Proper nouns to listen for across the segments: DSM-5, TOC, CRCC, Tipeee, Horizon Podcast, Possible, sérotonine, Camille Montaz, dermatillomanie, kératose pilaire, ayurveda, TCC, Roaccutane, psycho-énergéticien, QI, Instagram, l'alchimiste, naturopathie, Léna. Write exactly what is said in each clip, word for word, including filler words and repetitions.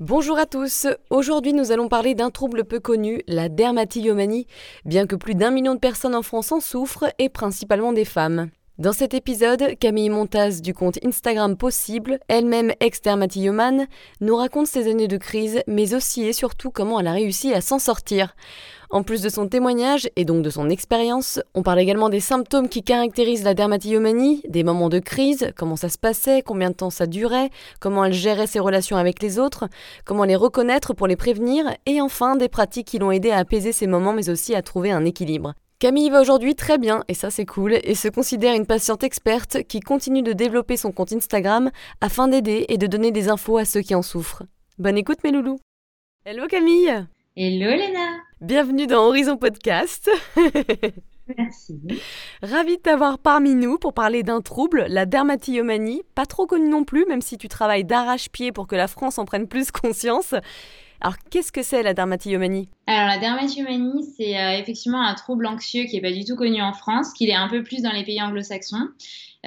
Bonjour à tous, aujourd'hui nous allons parler d'un trouble peu connu, la dermatillomanie, bien que plus d'un million de personnes en France en souffrent et principalement des femmes. Dans cet épisode, Camille Montaz du compte Instagram Possible, elle-même ex-dermatillomane, nous raconte ses années de crise, mais aussi et surtout comment elle a réussi à s'en sortir. En plus de son témoignage et donc de son expérience, on parle également des symptômes qui caractérisent la dermatillomanie, des moments de crise, comment ça se passait, combien de temps ça durait, comment elle gérait ses relations avec les autres, comment les reconnaître pour les prévenir, et enfin des pratiques qui l'ont aidée à apaiser ces moments mais aussi à trouver un équilibre. Camille va aujourd'hui très bien, et ça c'est cool, et se considère une patiente experte qui continue de développer son compte Instagram afin d'aider et de donner des infos à ceux qui en souffrent. Bonne écoute mes loulous. Hello Camille. Hello Léna. Bienvenue dans Horizon Podcast. Merci. Ravie de t'avoir parmi nous pour parler d'un trouble, la dermatillomanie, pas trop connu non plus, même si tu travailles d'arrache-pied pour que la France en prenne plus conscience. Alors, qu'est-ce que c'est la dermatillomanie ? Alors, la dermatillomanie, c'est euh, effectivement un trouble anxieux qui n'est pas du tout connu en France, qui l'est un peu plus dans les pays anglo-saxons,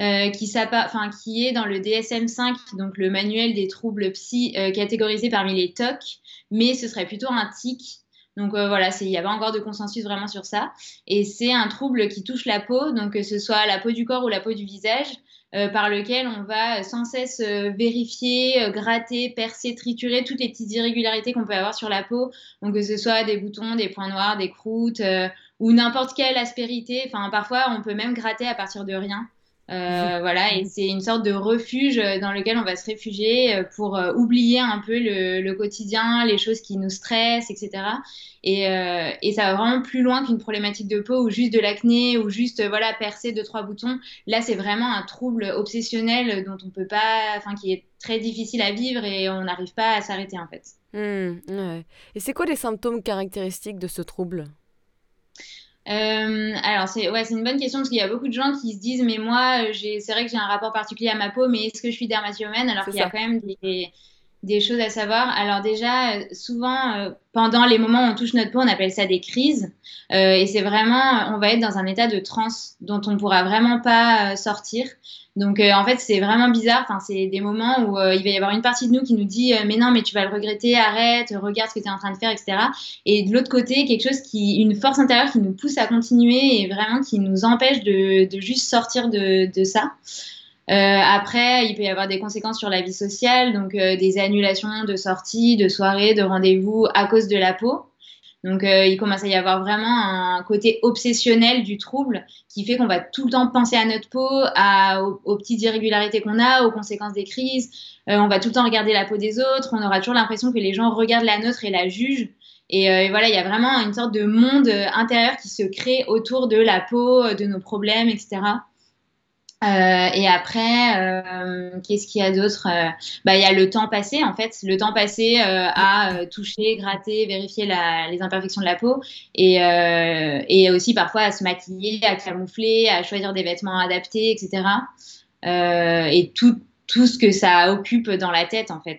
euh, qui, qui est dans le D S M cinq, donc le manuel des troubles psy euh, catégorisés parmi les T O C, mais ce serait plutôt un tic. Donc euh, voilà, il n'y a pas encore de consensus vraiment sur ça. Et c'est un trouble qui touche la peau, donc que ce soit la peau du corps ou la peau du visage, Euh, par lequel on va sans cesse euh, vérifier, euh, gratter, percer, triturer toutes les petites irrégularités qu'on peut avoir sur la peau, donc que ce soit des boutons, des points noirs, des croûtes euh, ou n'importe quelle aspérité. Enfin, parfois, on peut même gratter à partir de rien. Euh, voilà, et c'est une sorte de refuge dans lequel on va se réfugier pour euh, oublier un peu le, le quotidien, les choses qui nous stressent, et cetera. Et, euh, et ça va vraiment plus loin qu'une problématique de peau ou juste de l'acné ou juste voilà percer deux trois boutons. Là, c'est vraiment un trouble obsessionnel dont on peut pas, enfin qui est très difficile à vivre et on n'arrive pas à s'arrêter en fait. Mmh, ouais. Et c'est quoi les symptômes caractéristiques de ce trouble ? Euh, alors c'est, ouais, c'est une bonne question parce qu'il y a beaucoup de gens qui se disent mais moi j'ai, c'est vrai que j'ai un rapport particulier à ma peau mais est-ce que je suis dermatillomane alors c'est qu'il ça. y a quand même des, des choses à savoir. Alors déjà souvent euh, pendant les moments où on touche notre peau on appelle ça des crises euh, et c'est vraiment on va être dans un état de transe dont on ne pourra vraiment pas euh, sortir. Donc euh, en fait c'est vraiment bizarre, enfin, c'est des moments où euh, il va y avoir une partie de nous qui nous dit euh, mais non mais tu vas le regretter, arrête, regarde ce que tu es en train de faire, et cetera. Et de l'autre côté quelque chose qui, une force intérieure qui nous pousse à continuer et vraiment qui nous empêche de, de juste sortir de, de ça. Euh, après il peut y avoir des conséquences sur la vie sociale, donc euh, des annulations de sorties, de soirées, de rendez-vous à cause de la peau. Donc, euh, il commence à y avoir vraiment un côté obsessionnel du trouble qui fait qu'on va tout le temps penser à notre peau, à, aux, aux petites irrégularités qu'on a, aux conséquences des crises. Euh, on va tout le temps regarder la peau des autres. On aura toujours l'impression que les gens regardent la nôtre et la jugent. Et, euh, et voilà, il y a vraiment une sorte de monde intérieur qui se crée autour de la peau, de nos problèmes, et cetera. Euh, et après, euh, qu'est-ce qu'il y a d'autre ? euh, bah, y a le temps passé, en fait. Le temps passé euh, à euh, toucher, gratter, vérifier la, les imperfections de la peau. Et, euh, et aussi, parfois, à se maquiller, à camoufler, à choisir des vêtements adaptés, et cetera. Euh, et tout, tout ce que ça occupe dans la tête, en fait.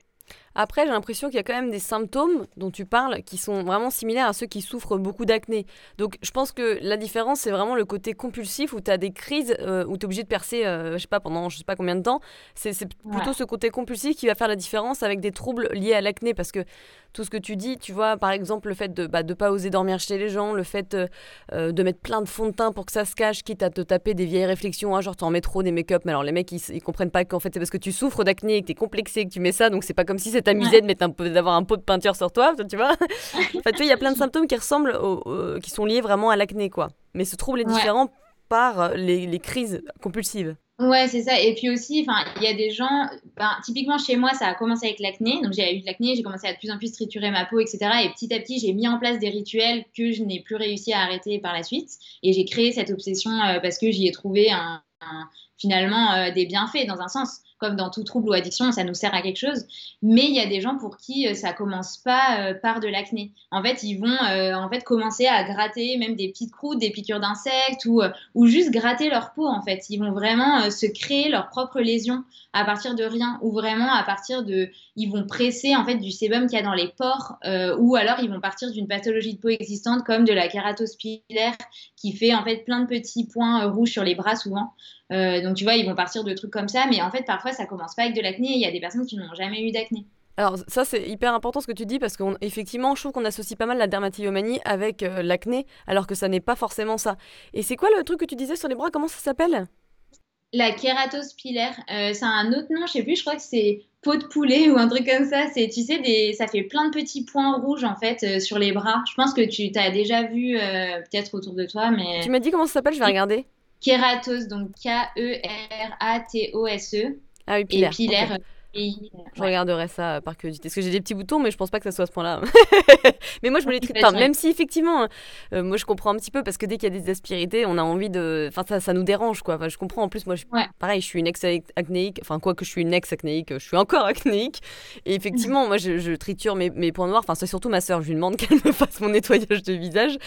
Après, j'ai l'impression qu'il y a quand même des symptômes dont tu parles qui sont vraiment similaires à ceux qui souffrent beaucoup d'acné. Donc, je pense que la différence, c'est vraiment le côté compulsif où tu as des crises, euh, où tu es obligé de percer, euh, je sais pas, pendant je sais pas combien de temps. C'est, c'est plutôt ouais. ce côté compulsif qui va faire la différence avec des troubles liés à l'acné. Parce que tout ce que tu dis, tu vois, par exemple, le fait de bah, de pas oser dormir chez les gens, le fait euh, de mettre plein de fond de teint pour que ça se cache, quitte à te taper des vieilles réflexions, hein, genre tu en mets trop des make-up. Mais alors, les mecs, ils, ils comprennent pas qu'en fait, c'est parce que tu souffres d'acné et que tu es complexé que tu mets ça. Donc, c'est pas comme si c'était t'amuser de mettre un peu, d'avoir un pot de peinture sur toi, tu vois. Enfin, tu vois, il y a plein de symptômes qui ressemblent, au, euh, qui sont liés vraiment à l'acné, quoi. Mais ce trouble est ouais. différent par les, les crises compulsives. Ouais, c'est ça. Et puis aussi, enfin, il y a des gens. Ben, typiquement chez moi, ça a commencé avec l'acné. Donc j'ai eu de l'acné, j'ai commencé à de plus en plus triturer ma peau, et cetera. Et petit à petit, j'ai mis en place des rituels que je n'ai plus réussi à arrêter par la suite. Et j'ai créé cette obsession euh, parce que j'y ai trouvé un, un, finalement euh, des bienfaits dans un sens. comme dans tout trouble ou addiction, ça nous sert à quelque chose. Mais il y a des gens pour qui ça commence pas euh, par de l'acné. En fait, ils vont euh, en fait commencer à gratter même des petites croûtes, des piqûres d'insectes ou euh, ou juste gratter leur peau en fait. Ils vont vraiment euh, se créer leurs propres lésions à partir de rien ou vraiment à partir de, ils vont presser en fait du sébum qu'il y a dans les pores euh, ou alors ils vont partir d'une pathologie de peau existante comme de la kératose pilaire qui fait en fait plein de petits points euh, rouges sur les bras souvent. Euh, donc tu vois, ils vont partir de trucs comme ça, mais en fait parfois ça commence pas avec de l'acné et il y a des personnes qui n'ont jamais eu d'acné. Alors ça c'est hyper important ce que tu dis parce qu'effectivement je trouve qu'on associe pas mal la dermatillomanie avec euh, l'acné alors que ça n'est pas forcément ça. Et c'est quoi le truc que tu disais sur les bras, comment ça s'appelle ? La kératose pilaire, euh, c'est un autre nom, je sais plus, je crois que c'est peau de poulet ou un truc comme ça. C'est, tu sais, des, ça fait plein de petits points rouges en fait euh, sur les bras. Je pense que tu t'as déjà vu euh, peut-être autour de toi, mais... Tu m'as dit comment ça s'appelle, je vais regarder. Kératose, donc K E R A T O S E. Ah oui, pilaire. Et pilaire, okay. Pays, ouais. Je regarderai ça par curiosité. Parce que j'ai des petits boutons, mais je pense pas que ça soit à ce point-là. Mais moi, je me les traite pas. Même si, effectivement, euh, moi, je comprends un petit peu. Parce que dès qu'il y a des aspérités, on a envie de. Enfin, ça, ça nous dérange, quoi. Enfin, je comprends. En plus, moi, je... Ouais. Pareil, je suis une ex-acnéique. Enfin, quoi que je suis une ex-acnéique, je suis encore acnéique. Et effectivement, moi, je, je triture mes, mes points noirs. Enfin, c'est surtout ma sœur. Je lui demande qu'elle me fasse mon nettoyage de visage.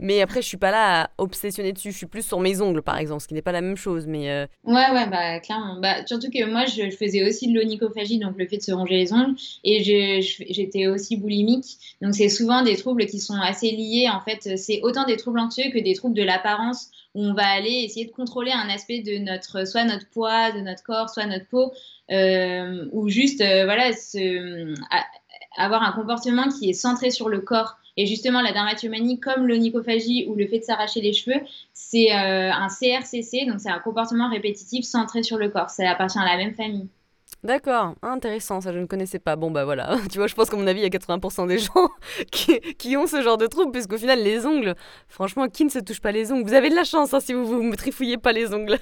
Mais après, je suis pas là à obsessionner dessus. Je suis plus sur mes ongles, par exemple, ce qui n'est pas la même chose. Mais, euh... Ouais, ouais, bah, clairement. Bah, surtout que moi, je faisais aussi de l'onycho. Donc le fait de se ronger les ongles, et je, je, j'étais aussi boulimique, donc c'est souvent des troubles qui sont assez liés en fait, c'est autant des troubles anxieux que des troubles de l'apparence où on va aller essayer de contrôler un aspect de notre, soit notre poids, de notre corps, soit notre peau, euh, ou juste euh, voilà, se, à, avoir un comportement qui est centré sur le corps. Et justement, la dermatillomanie, comme l'onychophagie ou le fait de s'arracher les cheveux, c'est euh, un C R C C, donc c'est un comportement répétitif centré sur le corps, ça appartient à la même famille. D'accord, intéressant, ça je ne connaissais pas. Bon bah voilà, tu vois, je pense qu'à mon avis il y a quatre-vingts pour cent des gens qui, qui ont ce genre de trouble, puisqu'au final les ongles, franchement qui ne se touche pas les ongles, vous avez de la chance hein, si vous ne me trifouillez pas les ongles.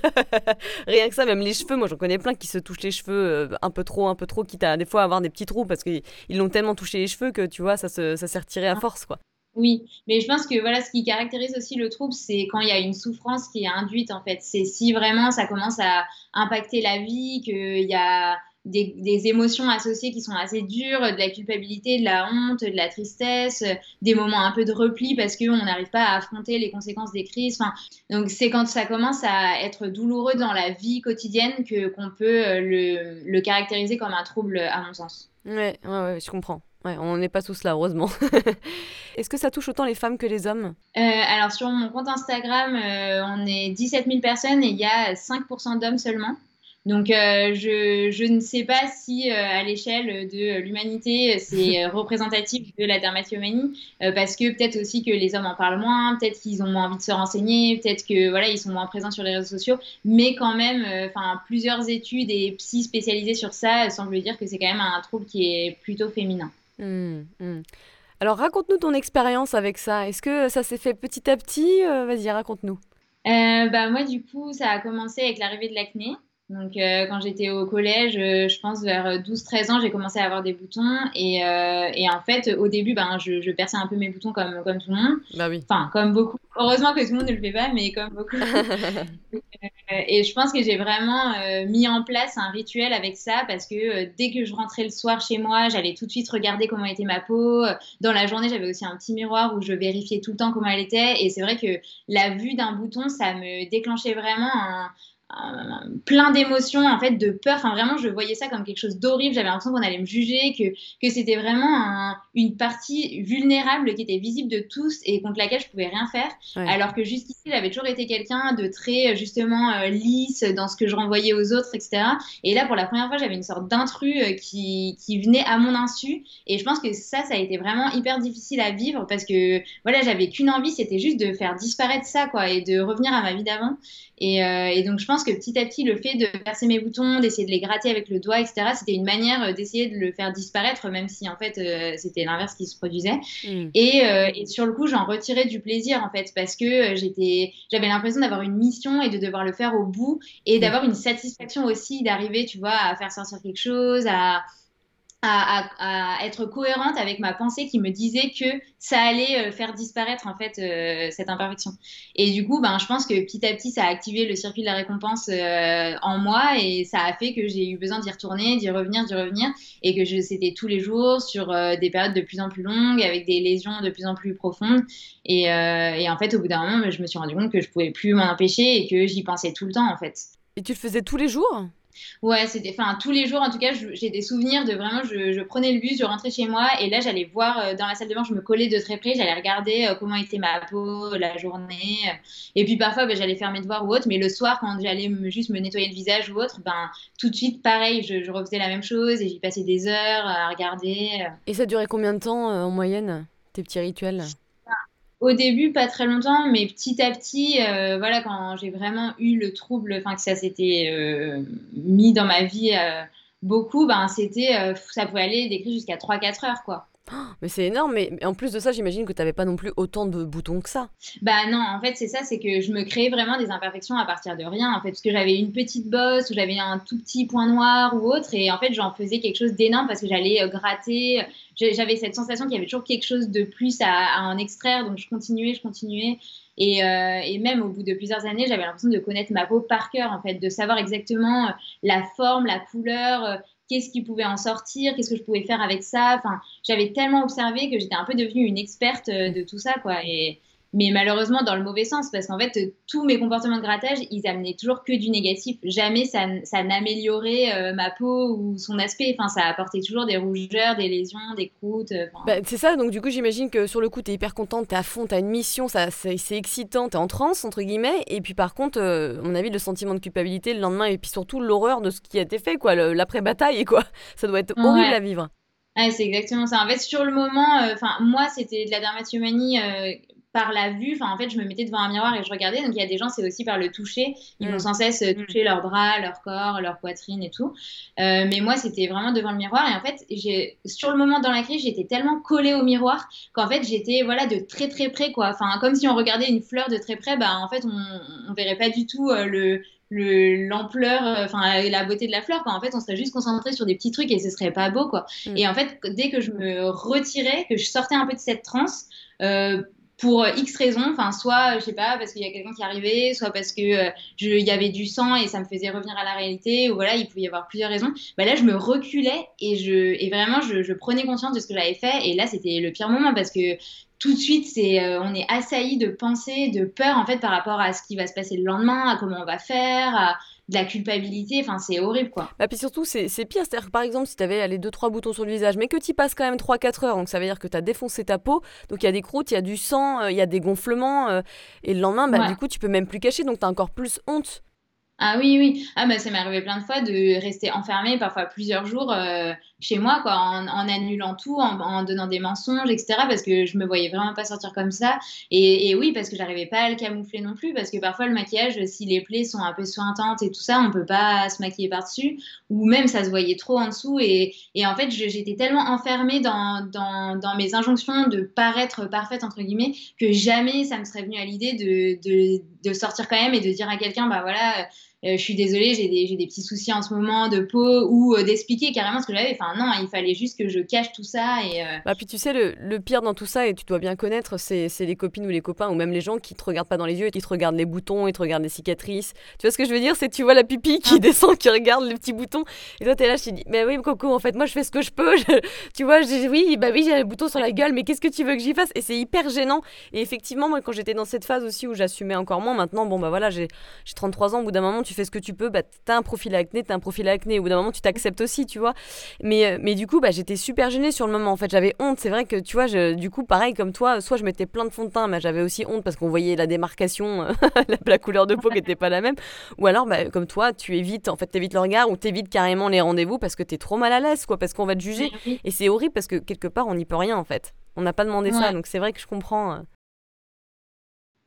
Rien que ça, même les cheveux, moi j'en connais plein qui se touchent les cheveux un peu trop, un peu trop, quitte à des fois avoir des petits trous parce qu'ils ils l'ont tellement touché les cheveux que tu vois, ça, se, ça s'est retiré à force quoi. Oui, mais je pense que voilà, ce qui caractérise aussi le trouble, c'est quand il y a une souffrance qui est induite en fait. C'est si vraiment ça commence à impacter la vie, qu'il y a des, des émotions associées qui sont assez dures, de la culpabilité, de la honte, de la tristesse, des moments un peu de repli parce qu'on n'arrive pas à affronter les conséquences des crises. Enfin, donc c'est quand ça commence à être douloureux dans la vie quotidienne que, qu'on peut le, le caractériser comme un trouble à mon sens. Oui, ouais, ouais, je comprends. Ouais, on n'est pas tous là, heureusement. Est-ce que ça touche autant les femmes que les hommes ? euh, Alors, sur mon compte Instagram, euh, on est dix-sept mille personnes et il y a cinq pour cent d'hommes seulement. Donc, euh, je, je ne sais pas si euh, à l'échelle de l'humanité, c'est représentatif de la dermatillomanie, euh, parce que peut-être aussi que les hommes en parlent moins, peut-être qu'ils ont moins envie de se renseigner, peut-être que voilà, ils sont moins présents sur les réseaux sociaux, mais quand même, euh, plusieurs études et psy spécialisées sur ça semblent dire que c'est quand même un trouble qui est plutôt féminin. Mmh, mmh. Alors raconte-nous ton expérience avec ça, est-ce que ça s'est fait petit à petit ? euh, Vas-y, raconte-nous. euh, bah, Moi du coup ça a commencé avec l'arrivée de l'acné. Donc euh, quand j'étais au collège, euh, je pense vers douze treize ans, j'ai commencé à avoir des boutons et, euh, et en fait au début ben, je, je perçais un peu mes boutons comme, comme tout le monde, bah oui. Enfin comme beaucoup, heureusement que tout le monde ne le fait pas, mais comme beaucoup. Et je pense que j'ai vraiment euh, mis en place un rituel avec ça parce que euh, dès que je rentrais le soir chez moi, j'allais tout de suite regarder comment était ma peau. Dans la journée, j'avais aussi un petit miroir où je vérifiais tout le temps comment elle était. Et c'est vrai que la vue d'un bouton, ça me déclenchait vraiment un, un, plein d'émotions, en fait, de peur. Enfin, vraiment, je voyais ça comme quelque chose d'horrible. J'avais l'impression qu'on allait me juger, que, que c'était vraiment un, une partie vulnérable qui était visible de tous et contre laquelle je pouvais rien faire. Ouais. Alors que jusqu'ici, j'avais toujours été quelqu'un de très, justement, euh, lisse dans ce que je renvoyais aux autres, et cetera. Et là, pour la première fois, j'avais une sorte d'intrus qui, qui venait à mon insu. Et je pense que ça, ça a été vraiment hyper difficile à vivre parce que, voilà, j'avais qu'une envie, c'était juste de faire disparaître ça, quoi, et de revenir à ma vie d'avant. Et, euh, et donc, je pense que petit à petit, le fait de percer mes boutons, d'essayer de les gratter avec le doigt, et cetera, c'était une manière d'essayer de le faire disparaître, même si en fait, euh, c'était l'inverse qui se produisait. Mmh. Et, euh, et sur le coup, j'en retirais du plaisir, en fait, parce que j'étais, j'avais l'impression d'avoir une mission et de devoir le faire au bout et d'avoir une satisfaction aussi d'arriver, tu vois, à faire sortir quelque chose, à... À, à, à être cohérente avec ma pensée qui me disait que ça allait euh, faire disparaître en fait euh, cette imperfection. Et du coup, ben, je pense que petit à petit, ça a activé le circuit de la récompense euh, en moi, et ça a fait que j'ai eu besoin d'y retourner, d'y revenir, d'y revenir, et que je, c'était tous les jours sur euh, des périodes de plus en plus longues, avec des lésions de plus en plus profondes. Et, euh, et en fait, au bout d'un moment, je me suis rendu compte que je pouvais plus m'en empêcher et que j'y pensais tout le temps en fait. Et tu le faisais tous les jours ? Ouais, c'était, enfin tous les jours en tout cas, je, j'ai des souvenirs de vraiment, je, je prenais le bus, je rentrais chez moi et là j'allais voir euh, dans la salle de bain, je me collais de très près, j'allais regarder euh, comment était ma peau la journée, euh, et puis parfois bah, j'allais faire mes devoirs ou autre, mais le soir quand j'allais me, juste me nettoyer le visage ou autre, ben tout de suite pareil, je, je refaisais la même chose et j'y passais des heures à regarder. Euh. Et ça durait combien de temps euh, en moyenne, tes petits rituels ? Au début, pas très longtemps, mais petit à petit, euh, voilà, quand j'ai vraiment eu le trouble, enfin que ça s'était euh, mis dans ma vie euh, beaucoup, ben c'était, euh, ça pouvait aller d'écrit jusqu'à trois quatre heures, quoi. Oh, mais c'est énorme, mais en plus de ça, j'imagine que tu n'avais pas non plus autant de boutons que ça. Bah non, en fait, c'est ça, c'est que je me créais vraiment des imperfections à partir de rien, en fait, parce que j'avais une petite bosse, ou j'avais un tout petit point noir ou autre, et en fait, j'en faisais quelque chose d'énorme parce que j'allais euh, gratter. J'avais cette sensation qu'il y avait toujours quelque chose de plus à, à en extraire, donc je continuais, je continuais. Et, euh, et même au bout de plusieurs années, j'avais l'impression de connaître ma peau par cœur, en fait, de savoir exactement la forme, la couleur, euh, qu'est-ce qui pouvait en sortir, qu'est-ce que je pouvais faire avec ça. Enfin, j'avais tellement observé que j'étais un peu devenue une experte de tout ça, quoi. Et, mais malheureusement, dans le mauvais sens, parce qu'en fait, tous mes comportements de grattage, ils amenaient toujours que du négatif. Jamais ça, ça n'améliorait euh, ma peau ou son aspect. Enfin, ça apportait toujours des rougeurs, des lésions, des croûtes. Euh, bah, c'est ça, donc du coup, j'imagine que sur le coup, t'es hyper contente, t'es à fond, t'as une mission, ça, c'est, c'est excitant, t'es en transe, entre guillemets. Et puis par contre, euh, à mon avis, le sentiment de culpabilité le lendemain, et puis surtout l'horreur de ce qui a été fait, quoi, le, l'après-bataille, quoi. Ça doit être horrible ouais. à vivre. Ouais, c'est exactement ça. En fait, sur le moment, euh, moi, c'était de la dermatillomanie... Euh, par la vue, enfin en fait je me mettais devant un miroir et je regardais, donc il y a des gens c'est aussi par le toucher, ils mmh. vont sans cesse toucher leurs bras, leur corps, leur poitrine et tout, euh, mais moi c'était vraiment devant le miroir, et en fait j'ai... sur le moment dans la crise j'étais tellement collée au miroir qu'en fait j'étais voilà de très très près quoi, enfin comme si on regardait une fleur de très près, bah en fait on, on verrait pas du tout euh, le Le, l'ampleur, enfin euh, la beauté de la fleur, quoi. En fait, on serait juste concentré sur des petits trucs et ce serait pas beau quoi. Mmh. Et en fait, dès que je me retirais, que je sortais un peu de cette transe, euh, pour X raisons, enfin soit je sais pas parce qu'il y a quelqu'un qui arrivait, soit parce que euh, je, il y avait du sang et ça me faisait revenir à la réalité, ou voilà il pouvait y avoir plusieurs raisons. Bah là je me reculais et je et vraiment je, je prenais conscience de ce que j'avais fait, et là c'était le pire moment parce que tout de suite c'est euh, on est assailli de pensées, de peur en fait par rapport à ce qui va se passer le lendemain, à comment on va faire, à de la culpabilité, enfin c'est horrible quoi. Bah puis surtout c'est, c'est pire, c'est-à-dire que par exemple si t'avais les deux trois boutons sur le visage, mais que t'y passes quand même trois quatre heures, donc ça veut dire que t'as défoncé ta peau, donc il y a des croûtes, il y a du sang, il euh, y a des gonflements, euh, et le lendemain bah, ouais. du coup tu peux même plus cacher, donc t'as encore plus honte. Ah oui, oui. Ah bah ça m'est arrivé plein de fois de rester enfermée, parfois plusieurs jours euh, chez moi, quoi, en, en annulant tout, en, en donnant des mensonges, et cetera. Parce que je me voyais vraiment pas sortir comme ça. Et, et oui, parce que j'arrivais pas à le camoufler non plus, parce que parfois le maquillage, si les plaies sont un peu suintantes et tout ça, on peut pas se maquiller par-dessus, ou même ça se voyait trop en dessous. Et, et en fait, je, j'étais tellement enfermée dans, dans, dans mes injonctions de paraître parfaite, entre guillemets, que jamais ça me serait venu à l'idée de, de, de sortir quand même et de dire à quelqu'un, bah voilà... Euh, je suis désolée, j'ai des, j'ai des petits soucis en ce moment de peau, ou euh, d'expliquer carrément ce que j'avais. Enfin non, il fallait juste que je cache tout ça. Et, euh... bah, puis tu sais, le, le pire dans tout ça, et tu dois bien connaître, c'est, c'est les copines ou les copains, ou même les gens qui te regardent pas dans les yeux, et qui te regardent les boutons, et te regardent les cicatrices. Tu vois ce que je veux dire ? C'est tu vois la pupille qui ah. descend, qui regarde les petits boutons, et toi t'es là, je te dis, mais bah oui Coco, en fait moi je fais ce que je peux, je... tu vois, j'ai, oui, bah oui j'ai le bouton sur la gueule, mais qu'est-ce que tu veux que j'y fasse ? Et c'est hyper gênant. Et effectivement, moi quand j'étais dans cette phase aussi où j'assumais encore moins, maintenant bon bah voilà, j'ai, j'ai trente-trois ans, au bout d'un moment tu fais ce que tu peux, bah t'as un profil acné, t'as un profil acné, au bout d'un moment tu t'acceptes aussi, tu vois. Mais mais du coup bah j'étais super gênée sur le moment, en fait j'avais honte, c'est vrai que tu vois je, du coup pareil comme toi, soit je mettais plein de fond de teint, mais j'avais aussi honte parce qu'on voyait la démarcation, la, la couleur de peau qui était pas la même, ou alors bah comme toi tu évites en fait t'évites le regard, ou t'évites carrément les rendez-vous parce que t'es trop mal à l'aise quoi, parce qu'on va te juger, et c'est horrible parce que quelque part on n'y peut rien en fait, on n'a pas demandé ouais. ça, donc c'est vrai que je comprends.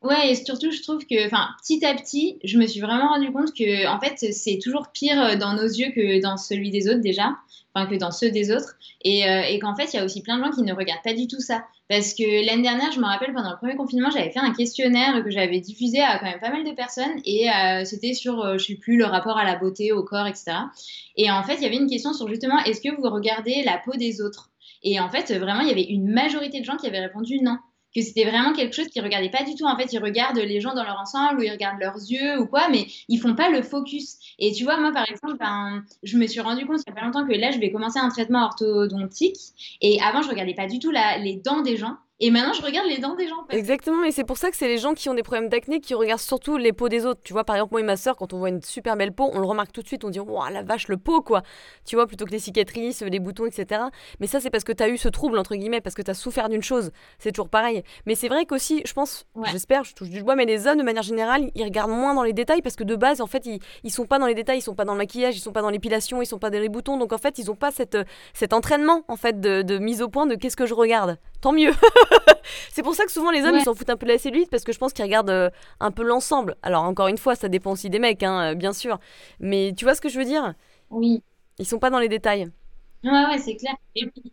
Ouais, et surtout, je trouve que, enfin, petit à petit, je me suis vraiment rendu compte que, en fait, c'est toujours pire dans nos yeux que dans celui des autres déjà, enfin, que dans ceux des autres, et, euh, et qu'en fait, il y a aussi plein de gens qui ne regardent pas du tout ça, parce que l'année dernière, je me rappelle, pendant le premier confinement, j'avais fait un questionnaire que j'avais diffusé à quand même pas mal de personnes, et euh, c'était sur, euh, je sais plus, le rapport à la beauté, au corps, et cetera. Et en fait, il y avait une question sur justement, est-ce que vous regardez la peau des autres? Et en fait, vraiment, il y avait une majorité de gens qui avaient répondu non. Que c'était vraiment quelque chose qu'ils regardaient pas du tout. En fait, ils regardent les gens dans leur ensemble, ou ils regardent leurs yeux ou quoi, mais ils font pas le focus. Et tu vois, moi, par exemple, ben, je me suis rendu compte il y a pas longtemps que là, je vais commencer un traitement orthodontique. Et avant, je regardais pas du tout la, les dents des gens. Et maintenant, je regarde les dents des gens. Exactement, et c'est pour ça que c'est les gens qui ont des problèmes d'acné qui regardent surtout les peaux des autres. Tu vois, par exemple, moi et ma sœur, quand on voit une super belle peau, on le remarque tout de suite, on dit « Ouah, la vache, le pot, quoi !» Tu vois, plutôt que les cicatrices, les boutons, et cetera. Mais ça, c'est parce que t'as eu ce trouble, entre guillemets, parce que t'as souffert d'une chose. C'est toujours pareil. Mais c'est vrai qu'aussi, je pense, ouais. j'espère, je touche du bois, mais les hommes, de manière générale, ils regardent moins dans les détails parce que de base, en fait, ils, ils sont pas dans les détails, ils sont pas dans le maquillage, ils sont pas dans l'épilation, ils sont pas dans les boutons. Donc, en fait, ils ont pas cette, cet entraînement, en fait, de, de mise au point de « Qu'est-ce que je regarde ?» Tant mieux. C'est pour ça que souvent les hommes ouais. ils s'en foutent un peu de la cellulite parce que je pense qu'ils regardent euh, un peu l'ensemble. Alors encore une fois, ça dépend aussi des mecs, hein, bien sûr. Mais tu vois ce que je veux dire ? Oui. Ils sont pas dans les détails. Ouais, ouais, c'est clair. Et puis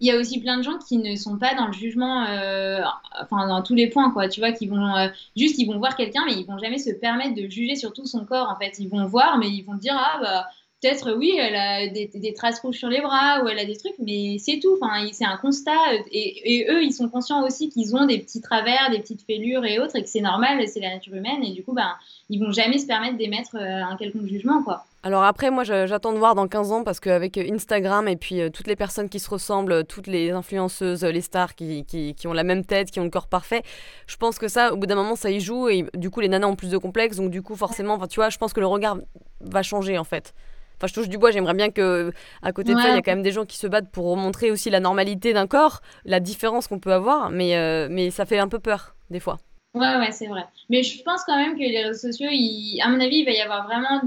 il y a aussi plein de gens qui ne sont pas dans le jugement, euh, enfin dans tous les points, quoi. Tu vois, qui vont euh, juste, ils vont voir quelqu'un, mais ils vont jamais se permettre de juger sur tout son corps. En fait, ils vont voir, mais ils vont dire ah bah. Peut-être, oui, elle a des, des traces rouges sur les bras ou elle a des trucs, mais c'est tout. Enfin, c'est un constat. Et, et eux, ils sont conscients aussi qu'ils ont des petits travers, des petites fêlures et autres, et que c'est normal, c'est la nature humaine. Et du coup, ben, ils vont jamais se permettre d'émettre un quelconque jugement, quoi. Alors après, moi, j'attends de voir dans quinze ans parce qu'avec Instagram et puis euh, toutes les personnes qui se ressemblent, toutes les influenceuses, les stars qui, qui, qui ont la même tête, qui ont le corps parfait, je pense que ça, au bout d'un moment, ça y joue. Et du coup, les nanas ont plus de complexes. Donc du coup, forcément, tu vois, je pense que le regard va changer, en fait. Enfin, je touche du bois, j'aimerais bien que, à côté de ouais. ça, il y a quand même des gens qui se battent pour montrer aussi la normalité d'un corps, la différence qu'on peut avoir, mais, euh, mais ça fait un peu peur, des fois. Ouais, ouais, c'est vrai. Mais je pense quand même que les réseaux sociaux, ils, à mon avis, il va y avoir vraiment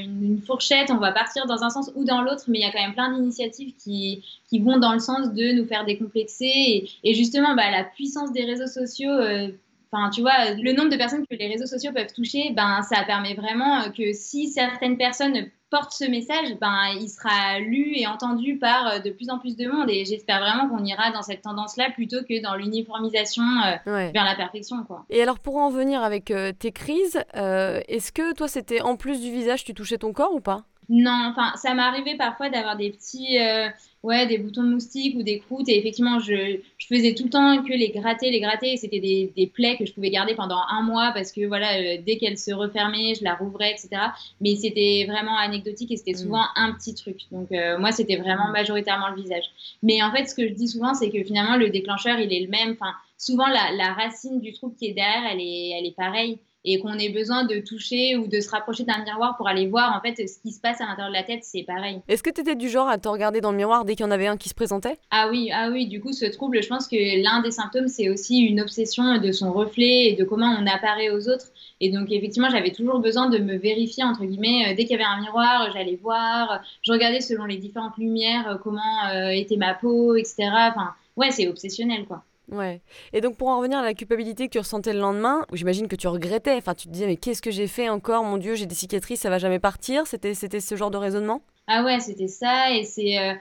une, une fourchette, on va partir dans un sens ou dans l'autre, mais il y a quand même plein d'initiatives qui, qui vont dans le sens de nous faire décomplexer. Et, et justement, bah, la puissance des réseaux sociaux... Euh, Enfin, tu vois, le nombre de personnes que les réseaux sociaux peuvent toucher, ben, ça permet vraiment que si certaines personnes portent ce message, ben, il sera lu et entendu par de plus en plus de monde. Et j'espère vraiment qu'on ira dans cette tendance-là plutôt que dans l'uniformisation euh, ouais. vers la perfection, quoi. Et alors, pour en venir avec euh, tes crises, euh, est-ce que toi, c'était en plus du visage, tu touchais ton corps ou pas ? Non, enfin, ça m'est arrivé parfois d'avoir des petits... Euh, Ouais, des boutons de moustiques ou des croûtes. Et effectivement, je, je faisais tout le temps que les gratter, les gratter. Et c'était des, des plaies que je pouvais garder pendant un mois parce que voilà, euh, dès qu'elles se refermaient, je la rouvrais, et cetera. Mais c'était vraiment anecdotique et c'était souvent mmh. un petit truc. Donc, euh, moi, c'était vraiment majoritairement le visage. Mais en fait, ce que je dis souvent, c'est que finalement, le déclencheur, il est le même. Enfin, souvent, la, la racine du trouble qui est derrière, elle est, elle est pareille. Et qu'on ait besoin de toucher ou de se rapprocher d'un miroir pour aller voir en fait ce qui se passe à l'intérieur de la tête, c'est pareil. Est-ce que tu étais du genre à te regarder dans le miroir dès qu'il y en avait un qui se présentait ? Ah oui, ah oui, du coup ce trouble, je pense que l'un des symptômes c'est aussi une obsession de son reflet et de comment on apparaît aux autres. Et donc effectivement, j'avais toujours besoin de me vérifier entre guillemets, dès qu'il y avait un miroir, j'allais voir, je regardais selon les différentes lumières comment euh, était ma peau, et cetera. Enfin, ouais, c'est obsessionnel, quoi. Ouais. Et donc pour en revenir à la culpabilité que tu ressentais le lendemain, j'imagine que tu regrettais, enfin tu te disais mais qu'est-ce que j'ai fait encore, mon Dieu, j'ai des cicatrices, ça va jamais partir, c'était, c'était ce genre de raisonnement ? Ah ouais, c'était ça et c'est... Euh...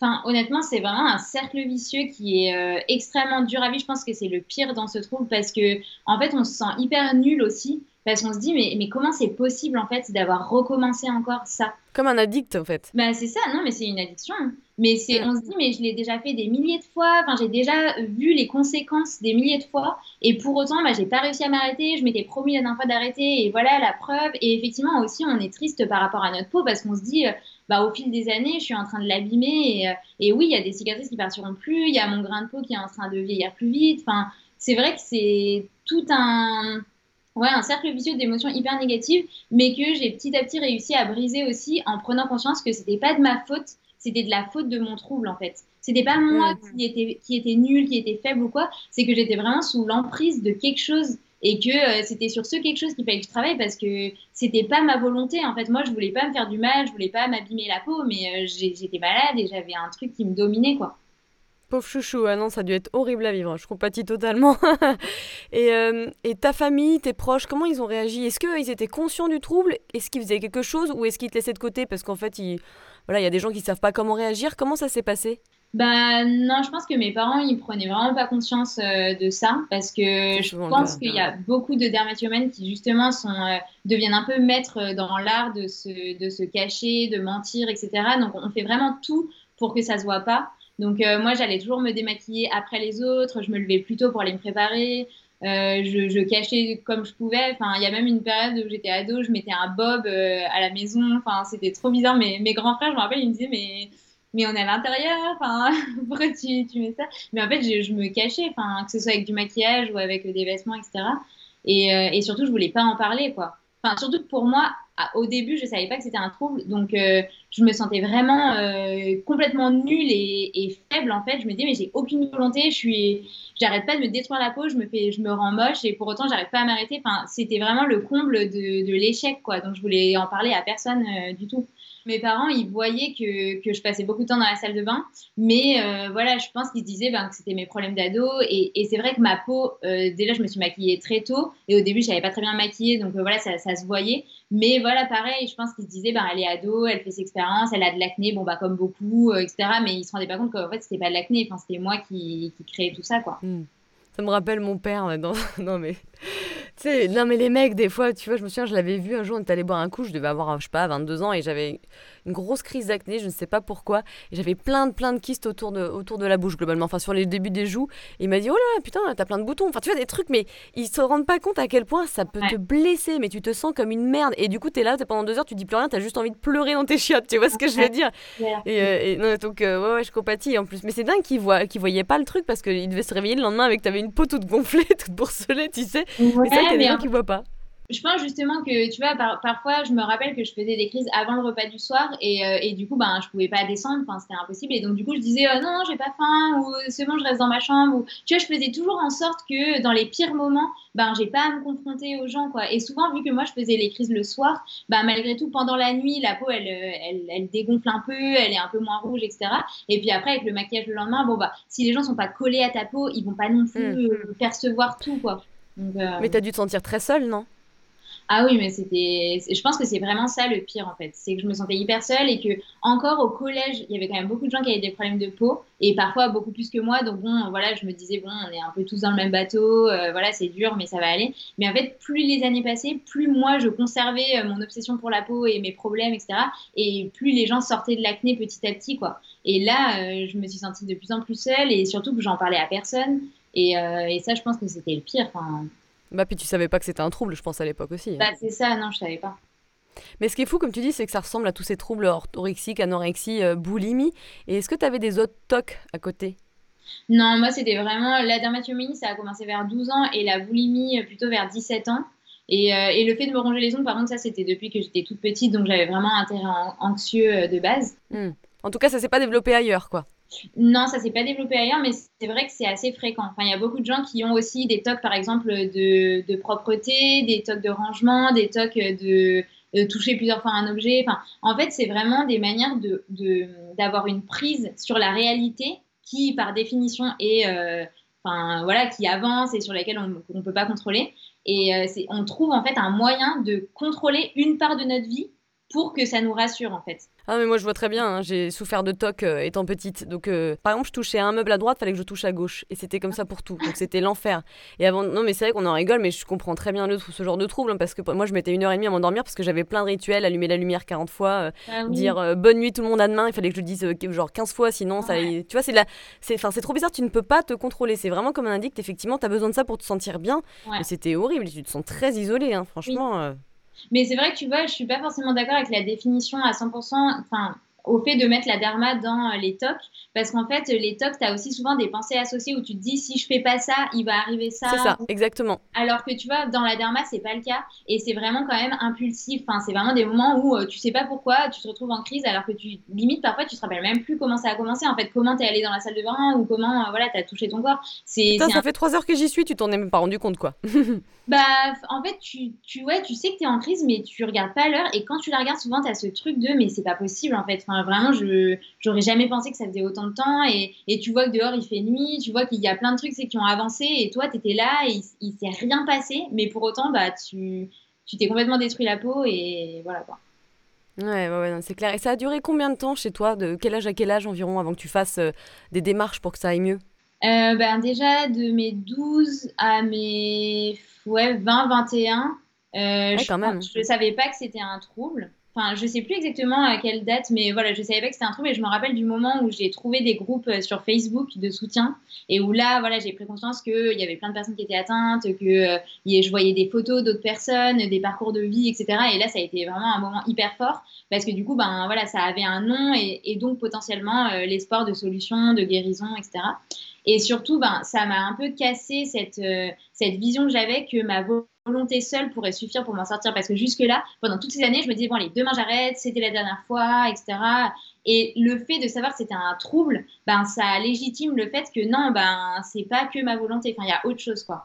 Enfin, honnêtement, c'est vraiment un cercle vicieux qui est euh, extrêmement dur à vivre. Je pense que c'est le pire dans ce trouble parce que, en fait, on se sent hyper nul aussi parce qu'on se dit mais, mais comment c'est possible en fait d'avoir recommencé encore ça ? Comme un addict en fait. Bah c'est ça, non mais c'est une addiction. Mais c'est, on se dit mais je l'ai déjà fait des milliers de fois. Enfin, j'ai déjà vu les conséquences des milliers de fois et pour autant, bah j'ai pas réussi à m'arrêter. Je m'étais promis la dernière fois d'arrêter et voilà la preuve. Et effectivement aussi, on est triste par rapport à notre peau parce qu'on se dit. Euh, Bah, au fil des années, je suis en train de l'abîmer et, et oui, il y a des cicatrices qui partiront plus, il y a mon grain de peau qui est en train de vieillir plus vite. Enfin, c'est vrai que c'est tout un, ouais, un cercle vicieux d'émotions hyper négatives, mais que j'ai petit à petit réussi à briser aussi en prenant conscience que c'était pas de ma faute, c'était de la faute de mon trouble en fait. C'était pas moi mmh. qui était, qui était nulle, qui était faible ou quoi, c'est que j'étais vraiment sous l'emprise de quelque chose. Et que euh, c'était sur ce quelque chose qu'il fallait que je travaille parce que c'était pas ma volonté. En fait, moi, je voulais pas me faire du mal, je voulais pas m'abîmer la peau, mais euh, j'ai, j'étais malade et j'avais un truc qui me dominait, quoi. pauvre chouchou, ah non, ça a dû être horrible à vivre, je compatis totalement. et, euh, et ta famille, tes proches, comment ils ont réagi? Est-ce qu'ils étaient conscients du trouble? Est-ce qu'ils faisaient quelque chose ou est-ce qu'ils te laissaient de côté? Parce qu'en fait, il voilà, y a des gens qui ne savent pas comment réagir. Comment ça s'est passé? Bah non, je pense que mes parents, ils prenaient vraiment pas conscience euh, de ça parce que je pense qu'il y a beaucoup de dermatillomanies qui justement sont, euh, deviennent un peu maîtres dans l'art de se, de se cacher, de mentir, et cetera. Donc on fait vraiment tout pour que ça se voit pas. Donc euh, moi, j'allais toujours me démaquiller après les autres, je me levais plus tôt pour aller me préparer, euh, je, je cachais comme je pouvais. Enfin, il y a même une période où j'étais ado, je mettais un bob euh, à la maison. Enfin, c'était trop bizarre. Mes, mes grands frères, je me rappelle, ils me disaient mais mais on est à l'intérieur, enfin, pourquoi tu, tu mets ça? Mais en fait, je, je me cachais, enfin, que ce soit avec du maquillage ou avec des vêtements, et cetera. Et, euh, et surtout, je voulais pas en parler, quoi. Enfin, surtout que pour moi, à, au début, je savais pas que c'était un trouble, donc euh, je me sentais vraiment euh, complètement nulle et, et faible, en fait. Je me disais, mais j'ai aucune volonté, je suis, j'arrête pas de me détruire la peau, je me fais, je me rends moche, et pour autant, j'arrive pas à m'arrêter. Enfin, c'était vraiment le comble de, de l'échec, quoi. Donc, je voulais en parler à personne euh, du tout. Mes parents, ils voyaient que, que je passais beaucoup de temps dans la salle de bain, mais euh, voilà, je pense qu'ils se disaient ben, que c'était mes problèmes d'ado. Et, et c'est vrai que ma peau, euh, déjà, je me suis maquillée très tôt, et au début, je n'avais pas très bien maquillée, donc euh, voilà, ça, ça se voyait. Mais voilà, pareil, je pense qu'ils se disaient ben, elle est ado, elle fait ses expériences, elle a de l'acné, bon, bah, comme beaucoup, euh, et cetera. Mais ils ne se rendaient pas compte qu'en fait, ce n'était pas de l'acné, enfin, c'était moi qui, qui créais tout ça, quoi. Mmh. Ça me rappelle mon père, là, dans... non mais... Tu sais, non mais les mecs, des fois, tu vois, je me souviens, je l'avais vu un jour, on était allé boire un coup, je devais avoir, je sais pas, vingt-deux ans, et j'avais une grosse crise d'acné, je ne sais pas pourquoi, et j'avais plein de, plein de kystes autour de, autour de la bouche, globalement, enfin, sur les débuts des joues, et il m'a dit, oh là, putain, t'as plein de boutons, enfin, tu vois, des trucs, mais ils se rendent pas compte à quel point ça peut ouais. te blesser, mais tu te sens comme une merde, et du coup, t'es là, t'es pendant deux heures, tu dis plus rien, t'as juste envie de pleurer dans tes chiottes, tu vois ce que je veux dire yeah. et, euh, et non, donc, euh, ouais, ouais, je compatis, en plus, mais c'est dingue qu'ils voient, qu'ils voyaient pas le truc, parce qu'ils devaient se réveiller le lendemain avec, t'avais une peau toute gonflée, toute bourselée, tu sais, ouais. mais il y a des gens qui ne voient pas. Je pense justement que, tu vois, par, parfois, je me rappelle que je faisais des crises avant le repas du soir et, euh, et du coup, ben, je ne pouvais pas descendre, c'était impossible. Et donc, du coup, je disais, oh, non, non, je n'ai pas faim ou c'est bon, je reste dans ma chambre. Ou... Tu vois, je faisais toujours en sorte que dans les pires moments, ben, je n'ai pas à me confronter aux gens, quoi. Et souvent, vu que moi, je faisais les crises le soir, ben, malgré tout, pendant la nuit, la peau, elle, elle, elle dégonfle un peu, elle est un peu moins rouge, et cetera. Et puis après, avec le maquillage le lendemain, bon, bah, si les gens ne sont pas collés à ta peau, ils ne vont pas non plus mmh. euh, percevoir tout, quoi. Donc, euh... Mais t'as dû te sentir très seule, non? Ah oui, mais c'était. Je pense que c'est vraiment ça le pire en fait. C'est que je me sentais hyper seule et que, encore au collège, il y avait quand même beaucoup de gens qui avaient des problèmes de peau et parfois beaucoup plus que moi. Donc bon, voilà, je me disais, bon, on est un peu tous dans le même bateau, euh, voilà, c'est dur, mais ça va aller. Mais en fait, plus les années passaient, plus moi je conservais mon obsession pour la peau et mes problèmes, et cetera. Et plus les gens sortaient de l'acné petit à petit, quoi. Et là, euh, je me suis sentie de plus en plus seule et surtout que j'en parlais à personne. Et, euh, et ça, je pense que c'était le pire. Fin... Bah, puis tu savais pas que c'était un trouble, je pense, à l'époque aussi. Hein. Bah, c'est ça, non, je savais pas. Mais ce qui est fou, comme tu dis, c'est que ça ressemble à tous ces troubles orthorexiques, anorexie, euh, boulimie. Et est-ce que tu avais des autres T O C à côté? Non, moi, c'était vraiment... La dermatillomanie, ça a commencé vers douze ans et la boulimie, plutôt vers dix-sept ans. Et, euh, et le fait de me ronger les ongles, par contre, ça, c'était depuis que j'étais toute petite, donc j'avais vraiment un terrain anxieux euh, de base. Mmh. En tout cas, ça s'est pas développé ailleurs, quoi. Non, ça s'est pas développé ailleurs, mais c'est vrai que c'est assez fréquent. Enfin, il y a beaucoup de gens qui ont aussi des T O C, par exemple, de, de propreté, des T O C de rangement, des T O C de, de toucher plusieurs fois un objet. Enfin, en fait, c'est vraiment des manières de, de, d'avoir une prise sur la réalité qui, par définition, est, euh, enfin, voilà, qui avance et sur laquelle on ne peut pas contrôler. Et euh, c'est, on trouve en fait un moyen de contrôler une part de notre vie pour que ça nous rassure, en fait. Ah mais moi je vois très bien, hein. J'ai souffert de T O C euh, étant petite, donc euh, par exemple je touchais un meuble à droite, fallait que je touche à gauche, et c'était comme ça pour tout, donc c'était l'enfer. Et avant, non mais c'est vrai qu'on en rigole, mais je comprends très bien le, ce genre de trouble, hein, parce que moi je mettais une heure et demie à m'endormir, parce que j'avais plein de rituels, allumer la lumière quarante fois, euh, ah, oui. dire euh, bonne nuit tout le monde à demain, il fallait que je le dise euh, genre quinze fois, sinon ouais. ça, tu vois c'est de la, c'est, enfin c'est trop bizarre, tu ne peux pas te contrôler, c'est vraiment comme un indique, effectivement t'as besoin de ça pour te sentir bien, ouais. mais c'était horrible, tu te sens très isolée, hein, franchement. Oui. euh... Mais c'est vrai que tu vois, je suis pas forcément d'accord avec la définition à cent pour cent, enfin, au fait de mettre la derma dans les T O C, parce qu'en fait, les T O C, t'as aussi souvent des pensées associées où tu te dis, si je fais pas ça, il va arriver ça. C'est ça, exactement. Alors que tu vois, dans la derma, c'est pas le cas, et c'est vraiment quand même impulsif, enfin, c'est vraiment des moments où euh, tu sais pas pourquoi, tu te retrouves en crise, alors que tu, limite, parfois, tu te rappelles même plus comment ça a commencé, en fait, comment t'es allé dans la salle de bain, ou comment, euh, voilà, t'as touché ton corps. C'est, Putain, c'est ça un... fait trois heures que j'y suis, tu t'en es même pas rendu compte, quoi. Bah, en fait, tu, tu, ouais, tu sais que t'es en crise, mais tu regardes pas l'heure, et quand tu la regardes, souvent, t'as ce truc de, mais c'est pas possible, en fait, enfin, Enfin, vraiment, je j'aurais jamais pensé que ça faisait autant de temps. Et, et tu vois que dehors, il fait nuit. Tu vois qu'il y a plein de trucs c'est, qui ont avancé. Et toi, tu étais là et il, il s'est rien passé. Mais pour autant, bah, tu, tu t'es complètement détruit la peau. Et voilà, quoi. Ouais, ouais, ouais non, c'est clair. Et ça a duré combien de temps chez toi ? De quel âge à quel âge environ avant que tu fasses euh, des démarches pour que ça aille mieux ? Euh, ben déjà de mes douze à mes ouais, vingt, vingt et un, euh, ouais, je ne savais pas que c'était un trouble. Enfin, je ne sais plus exactement à quelle date, mais voilà, je ne savais pas que c'était un trouble. Et je me rappelle du moment où j'ai trouvé des groupes sur Facebook de soutien et où là, voilà, j'ai pris conscience qu'il y avait plein de personnes qui étaient atteintes, que euh, je voyais des photos d'autres personnes, des parcours de vie, et cetera. Et là, ça a été vraiment un moment hyper fort parce que du coup, ben, voilà, ça avait un nom et, et donc potentiellement euh, l'espoir de solution, de guérison, et cetera. Et surtout, ben, ça m'a un peu cassé cette, euh, cette vision que j'avais que ma volonté seule pourrait suffire pour m'en sortir. Parce que jusque-là, pendant toutes ces années, je me disais, bon, allez, demain j'arrête, c'était la dernière fois, et cetera. Et le fait de savoir que c'était un trouble, ben, ça légitime le fait que non, ben, c'est pas que ma volonté. Enfin, il y a autre chose, quoi.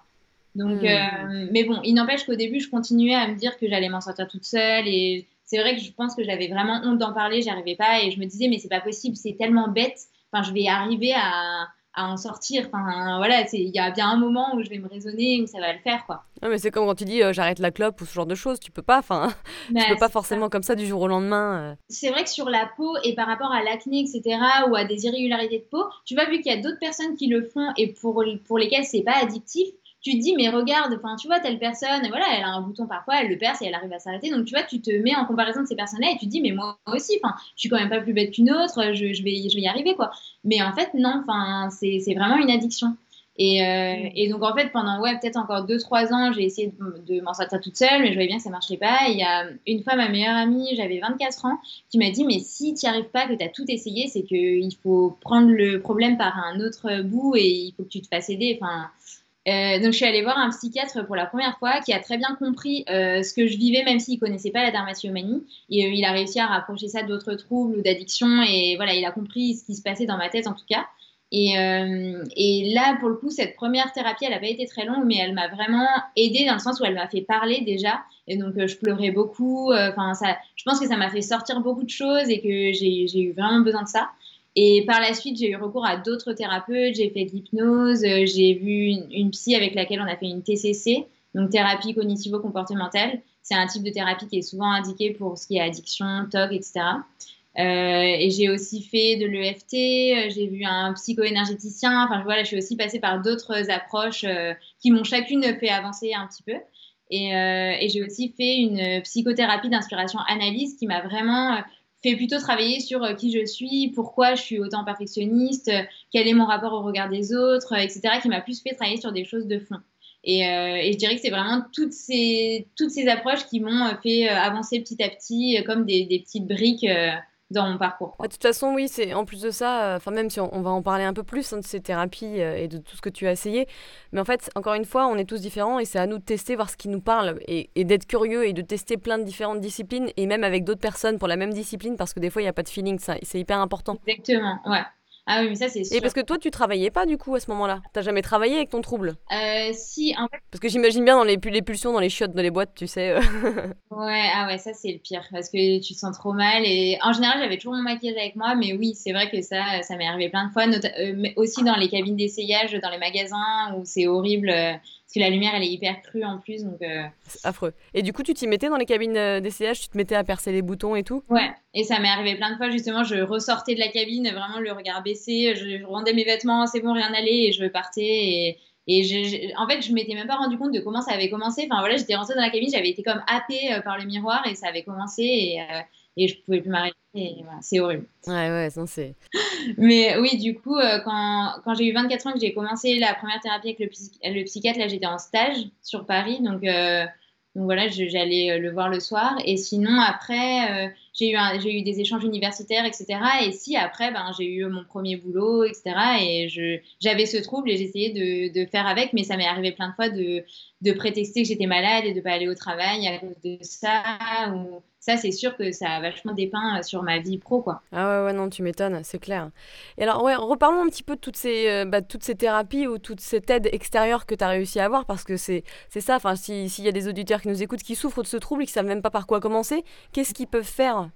Donc, mmh. euh, mais bon, il n'empêche qu'au début, je continuais à me dire que j'allais m'en sortir toute seule. Et c'est vrai que je pense que j'avais vraiment honte d'en parler, j'y arrivais pas. Et je me disais, mais c'est pas possible, c'est tellement bête. Enfin, je vais arriver à. à en sortir, enfin voilà, il y a bien un moment où je vais me raisonner, où ça va le faire, quoi. Ouais, mais c'est comme quand tu dis euh, j'arrête la clope ou ce genre de choses, tu peux pas, enfin bah, tu peux pas forcément ça. Comme ça du jour au lendemain. Euh... C'est vrai que sur la peau et par rapport à l'acné, et cetera ou à des irrégularités de peau, tu vois, vu qu'il y a d'autres personnes qui le font et pour, pour lesquelles c'est pas addictif, tu te dis mais regarde, enfin tu vois telle personne, voilà, elle a un bouton parfois, elle le perce et elle arrive à s'arrêter, donc tu vois, tu te mets en comparaison de ces personnes-là et tu te dis mais moi aussi, enfin je suis quand même pas plus bête qu'une autre, je, je vais je vais y arriver, quoi. Mais en fait non, enfin c'est c'est vraiment une addiction. Et euh, et donc en fait pendant ouais peut-être encore deux trois ans, j'ai essayé de, de m'en sortir toute seule, mais je voyais bien que ça marchait pas. Il y a une fois ma meilleure amie, j'avais vingt-quatre ans, qui m'a dit mais si tu n'y arrives pas, que tu as tout essayé, c'est que il faut prendre le problème par un autre bout et il faut que tu te fasses aider, enfin Euh, donc je suis allée voir un psychiatre pour la première fois qui a très bien compris euh, ce que je vivais, même s'il ne connaissait pas la dermatillomanie, et euh, il a réussi à rapprocher ça d'autres troubles ou d'addictions, et voilà, il a compris ce qui se passait dans ma tête en tout cas. Et, euh, et là pour le coup, cette première thérapie, elle n'a pas été très longue, mais elle m'a vraiment aidée dans le sens où elle m'a fait parler déjà, et donc euh, je pleurais beaucoup, euh, ça, je pense que ça m'a fait sortir beaucoup de choses et que j'ai, j'ai eu vraiment besoin de ça. Et par la suite, j'ai eu recours à d'autres thérapeutes, j'ai fait de l'hypnose, euh, j'ai vu une, une psy avec laquelle on a fait une T C C, donc thérapie cognitivo-comportementale. C'est un type de thérapie qui est souvent indiqué pour ce qui est addiction, T O C, et cetera. Euh, et j'ai aussi fait de l'E F T, j'ai vu un psycho-énergéticien. Enfin voilà, je suis aussi passée par d'autres approches euh, qui m'ont chacune fait avancer un petit peu. Et, euh, et j'ai aussi fait une psychothérapie d'inspiration analyse qui m'a vraiment... Euh, fait plutôt travailler sur qui je suis, pourquoi je suis autant perfectionniste, quel est mon rapport au regard des autres, et cetera, qui m'a plus fait travailler sur des choses de fond. Et, euh, et je dirais que c'est vraiment toutes ces, toutes ces approches qui m'ont fait avancer petit à petit comme des, des petites briques euh, dans mon parcours. De toute façon, oui, c'est, en plus de ça, euh, même si on, on va en parler un peu plus hein, de ces thérapies euh, et de tout ce que tu as essayé, mais en fait, encore une fois, on est tous différents et c'est à nous de tester, voir ce qui nous parle et, et d'être curieux et de tester plein de différentes disciplines et même avec d'autres personnes pour la même discipline parce que des fois, il n'y a pas de feeling, ça, c'est hyper important. Exactement, ouais. Ah oui, mais ça, c'est sûr. Et parce que toi, tu travaillais pas du coup à ce moment-là ? T'as jamais travaillé avec ton trouble ? Euh, si, en fait... Parce que j'imagine bien dans les, les pulsions, dans les chiottes, dans les boîtes, tu sais. ouais, ah ouais, ça, c'est le pire. Parce que tu te sens trop mal. Et en général, j'avais toujours mon maquillage avec moi. Mais oui, c'est vrai que ça, ça m'est arrivé plein de fois. Not- euh, mais aussi dans les cabines d'essayage, dans les magasins, où c'est horrible. Euh, parce que la lumière, elle est hyper crue en plus. Donc, euh... c'est affreux. Et du coup, tu t'y mettais dans les cabines d'essayage ? Tu te mettais à percer les boutons et tout ? Ouais. Et ça m'est arrivé plein de fois, justement, je ressortais de la cabine, vraiment le regard baissé, je rendais mes vêtements, c'est bon, rien n'allait, et je partais. Et, et je, je, en fait, je ne m'étais même pas rendu compte de comment ça avait commencé. Enfin voilà, j'étais rentrée dans la cabine, j'avais été comme happée euh, par le miroir, et ça avait commencé, et, euh, et je ne pouvais plus m'arrêter. Et, voilà, c'est horrible. Ouais, ouais, ça c'est... Mais oui, du coup, euh, quand, quand j'ai eu vingt-quatre ans, que j'ai commencé la première thérapie avec le, psy, le psychiatre, là, j'étais en stage sur Paris, donc... Euh, Donc voilà, je, j'allais le voir le soir. Et sinon, après, euh, j'ai, eu un, j'ai eu des échanges universitaires, et cetera. Et si, après, ben, j'ai eu mon premier boulot, et cetera. Et je, j'avais ce trouble et j'essayais de, de faire avec. Mais ça m'est arrivé plein de fois de, de prétexter que j'étais malade et de ne pas aller au travail à cause de ça. Ou... Ça, c'est sûr que ça a vachement dépeint sur ma vie pro, quoi. Ah ouais, ouais, non, tu m'étonnes, c'est clair. Et alors, ouais, reparlons un petit peu de toutes ces, euh, bah, toutes ces thérapies ou toute cette aide extérieure que tu as réussi à avoir, parce que c'est, c'est ça, enfin, si, s'il y a des auditeurs qui nous écoutent, qui souffrent de ce trouble et qui ne savent même pas par quoi commencer, qu'est-ce qu'ils peuvent faire ?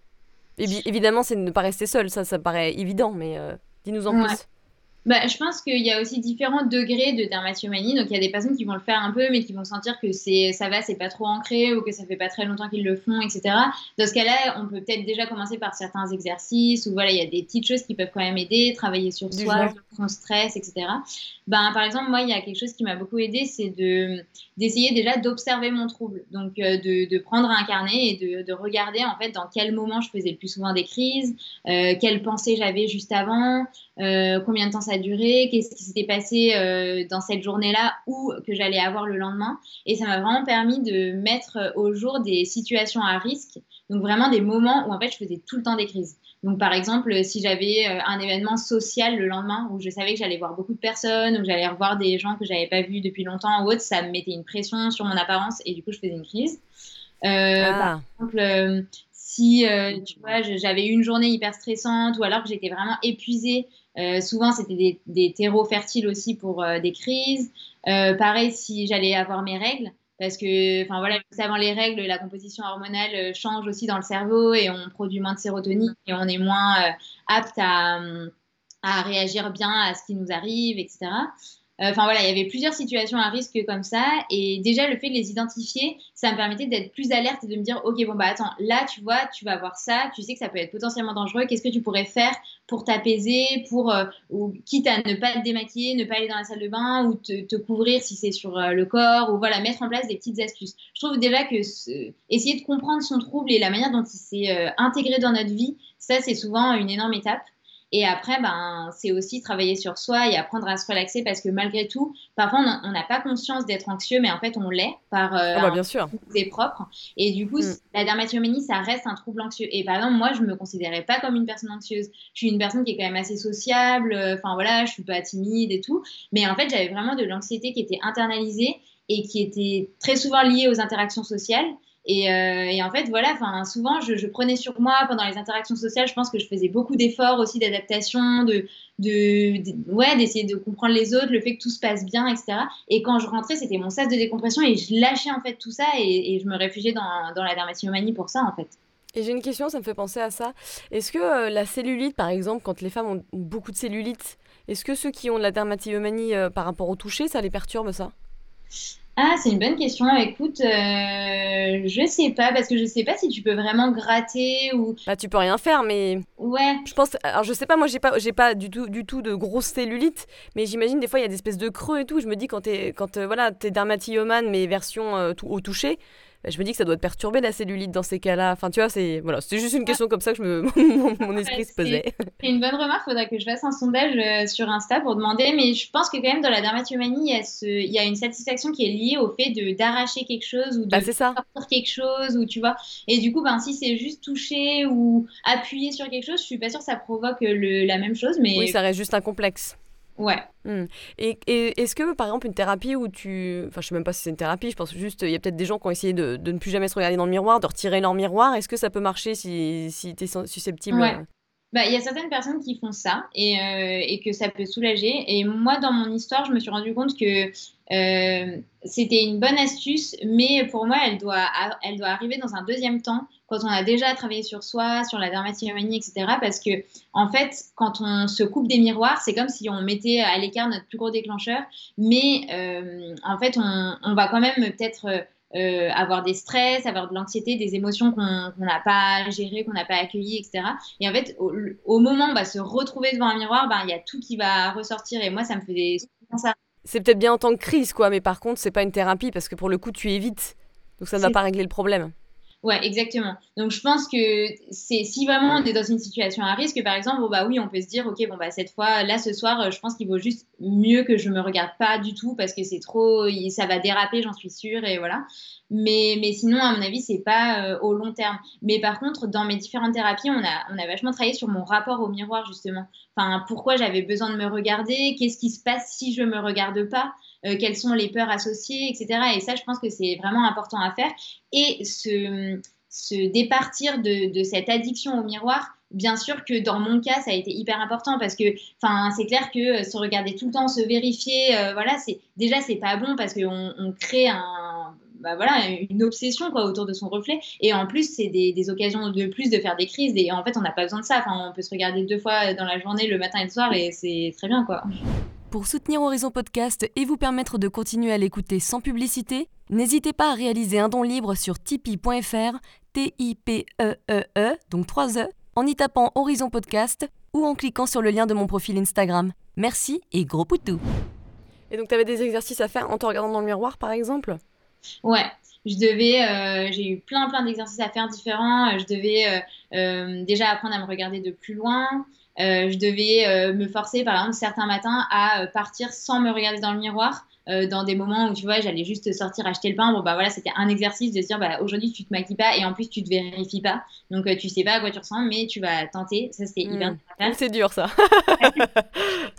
Évi- évidemment, c'est de ne pas rester seul, ça, ça paraît évident, mais euh, dis-nous en ouais. plus. Bah, je pense qu'il y a aussi différents degrés de dermatillomanie. Donc, il y a des personnes qui vont le faire un peu, mais qui vont sentir que c'est, ça va, c'est pas trop ancré ou que ça fait pas très longtemps qu'ils le font, et cetera. Dans ce cas-là, on peut peut-être déjà commencer par certains exercices ou voilà, il y a des petites choses qui peuvent quand même aider, travailler sur du soi, sur son stress, et cetera. Ben, par exemple, moi, il y a quelque chose qui m'a beaucoup aidée, c'est de, d'essayer déjà d'observer mon trouble. Donc, euh, de, de prendre un carnet et de, de regarder, en fait, dans quel moment je faisais le plus souvent des crises, euh, quelles pensées j'avais juste avant, euh, combien de temps ça a duré, qu'est-ce qui s'était passé euh, dans cette journée-là ou que j'allais avoir le lendemain. Et ça m'a vraiment permis de mettre au jour des situations à risque, donc vraiment des moments où en fait je faisais tout le temps des crises. Donc par exemple, si j'avais euh, un événement social le lendemain où je savais que j'allais voir beaucoup de personnes ou que j'allais revoir des gens que j'avais pas vus depuis longtemps ou autre, ça me mettait une pression sur mon apparence et du coup je faisais une crise. Euh, ah. Par exemple... Euh, Si euh, tu vois, je, j'avais eu une journée hyper stressante ou alors que j'étais vraiment épuisée, euh, souvent c'était des, des terreaux fertiles aussi pour euh, des crises. Euh, pareil, si j'allais avoir mes règles, parce que, enfin voilà, juste avant les règles, la composition hormonale change aussi dans le cerveau et on produit moins de sérotonine et on est moins euh, apte à, à réagir bien à ce qui nous arrive, et cetera. Enfin voilà, il y avait plusieurs situations à risque comme ça et déjà le fait de les identifier, ça me permettait d'être plus alerte et de me dire ok bon bah attends, là tu vois, tu vas voir ça, tu sais que ça peut être potentiellement dangereux, qu'est-ce que tu pourrais faire pour t'apaiser, pour, euh, ou, quitte à ne pas te démaquiller, ne pas aller dans la salle de bain ou te, te couvrir si c'est sur euh, le corps ou voilà, mettre en place des petites astuces. Je trouve déjà que ce, essayer de comprendre son trouble et la manière dont il s'est euh, intégré dans notre vie, ça c'est souvent une énorme étape. Et après, ben, c'est aussi travailler sur soi et apprendre à se relaxer parce que malgré tout, parfois, on n'a pas conscience d'être anxieux, mais en fait, on l'est par euh, oh bah, bien sûr. C'est propre. Et du coup, mmh. la dermatillomanie, ça reste un trouble anxieux. Et par exemple, moi, je ne me considérais pas comme une personne anxieuse. Je suis une personne qui est quand même assez sociable. Enfin, euh, voilà, je ne suis pas timide et tout. Mais en fait, j'avais vraiment de l'anxiété qui était internalisée et qui était très souvent liée aux interactions sociales. Et, euh, et en fait, voilà, souvent, je, je prenais sur moi pendant les interactions sociales. Je pense que je faisais beaucoup d'efforts aussi d'adaptation, de, de, de, ouais, d'essayer de comprendre les autres, le fait que tout se passe bien, et cetera. Et quand je rentrais, c'était mon sas de décompression et je lâchais en fait tout ça et, et je me réfugiais dans, dans la dermatillomanie pour ça en fait. Et j'ai une question, ça me fait penser à ça. Est-ce que euh, la cellulite, par exemple, quand les femmes ont beaucoup de cellulite, est-ce que ceux qui ont de la dermatillomanie euh, par rapport au toucher, ça les perturbe ça ? Ah, c'est une bonne question. Écoute, euh, je sais pas, parce que je sais pas si tu peux vraiment gratter ou... Bah, tu peux rien faire, mais... Ouais. Je pense... Alors, je sais pas, moi, j'ai pas, j'ai pas du tout, du tout de grosses cellulites, mais j'imagine, des fois, il y a des espèces de creux et tout. Je me dis, quand t'es, quand, euh, voilà, t'es dermatillomane, mais version euh, tout, au toucher, bah, je me dis que ça doit te perturber, la cellulite, dans ces cas-là. Enfin, tu vois, c'est... Voilà, c'était juste une question comme ça que je me... mon, mon esprit ouais, se posait. C'est, c'est une bonne remarque. Faudrait que je fasse un sondage euh, sur Insta pour demander, mais je pense que quand même, dans la dermatillomanie, il y a ce... il y a une satisfaction qui est liée au fait de, d'arracher quelque chose ou de bah, sortir quelque chose ou tu vois et du coup ben, si c'est juste toucher ou appuyer sur quelque chose je suis pas sûre que ça provoque le, la même chose mais... oui ça reste juste un complexe ouais mmh. et, et est-ce que par exemple une thérapie où tu enfin je sais même pas si c'est une thérapie je pense juste il y a peut-être des gens qui ont essayé de, de ne plus jamais se regarder dans le miroir de retirer leur miroir est-ce que ça peut marcher si, si t'es susceptible ouais. à... Bah, y a certaines personnes qui font ça et, euh, et que ça peut soulager. Et moi, dans mon histoire, je me suis rendu compte que euh, c'était une bonne astuce, mais pour moi, elle doit, elle doit arriver dans un deuxième temps, quand on a déjà travaillé sur soi, sur la dermatillomanie, et cetera. Parce que, en fait, quand on se coupe des miroirs, c'est comme si on mettait à l'écart notre plus gros déclencheur, mais euh, en fait, on, on va quand même peut-être... Euh, Euh, avoir des stress, avoir de l'anxiété, des émotions qu'on n'a pas gérées, qu'on n'a pas accueillies, et cetera. Et en fait, au, au moment où on va se retrouver devant un miroir, ben, il y a tout qui va ressortir. Et moi, ça me faisait souvent ça. C'est peut-être bien en tant que crise, quoi, mais par contre, c'est pas une thérapie parce que pour le coup, tu évites. Donc ça ne va pas régler le problème. Ouais, exactement. Donc, je pense que c'est, si vraiment on est dans une situation à risque, par exemple, bon, bah oui, on peut se dire, OK, bon, bah, cette fois, là, ce soir, je pense qu'il vaut juste mieux que je me regarde pas du tout parce que c'est trop, ça va déraper, j'en suis sûre, et voilà. Mais, mais sinon, à mon avis, c'est pas euh, au long terme. Mais par contre, dans mes différentes thérapies, on a, on a vachement travaillé sur mon rapport au miroir, justement. Enfin, pourquoi j'avais besoin de me regarder, qu'est-ce qui se passe si je me regarde pas ? Euh, quelles sont les peurs associées, et cetera. Et ça, je pense que c'est vraiment important à faire. Et se, se départir de, de cette addiction au miroir, bien sûr que dans mon cas, ça a été hyper important parce que c'est clair que se regarder tout le temps, se vérifier, euh, voilà, c'est, déjà, c'est pas bon parce qu'on on crée un... bah voilà, une obsession quoi, autour de son reflet. Et en plus, c'est des, des occasions de plus de faire des crises. Et en fait, on n'a pas besoin de ça. Enfin, on peut se regarder deux fois dans la journée, le matin et le soir, et c'est très bien, quoi. Pour soutenir Horizon Podcast et vous permettre de continuer à l'écouter sans publicité, n'hésitez pas à réaliser un don libre sur tipeee point f r, T I P E E E, donc trois E, en y tapant Horizon Podcast ou en cliquant sur le lien de mon profil Instagram. Merci et gros poutou! Et donc, tu avais des exercices à faire en te regardant dans le miroir, par exemple? Ouais. Je devais, euh, j'ai eu plein plein d'exercices à faire différents. Je devais euh, euh, déjà apprendre à me regarder de plus loin. Euh, je devais euh, me forcer, par exemple, certains matins à partir sans me regarder dans le miroir. Euh, dans des moments où, tu vois, j'allais juste sortir acheter le pain, bon bah voilà, c'était un exercice de se dire bah aujourd'hui tu te maquilles pas et en plus tu te vérifies pas, donc euh, tu sais pas à quoi tu ressembles mais tu vas tenter. Ça c'était mmh. hyper intéressant. C'est dur ça.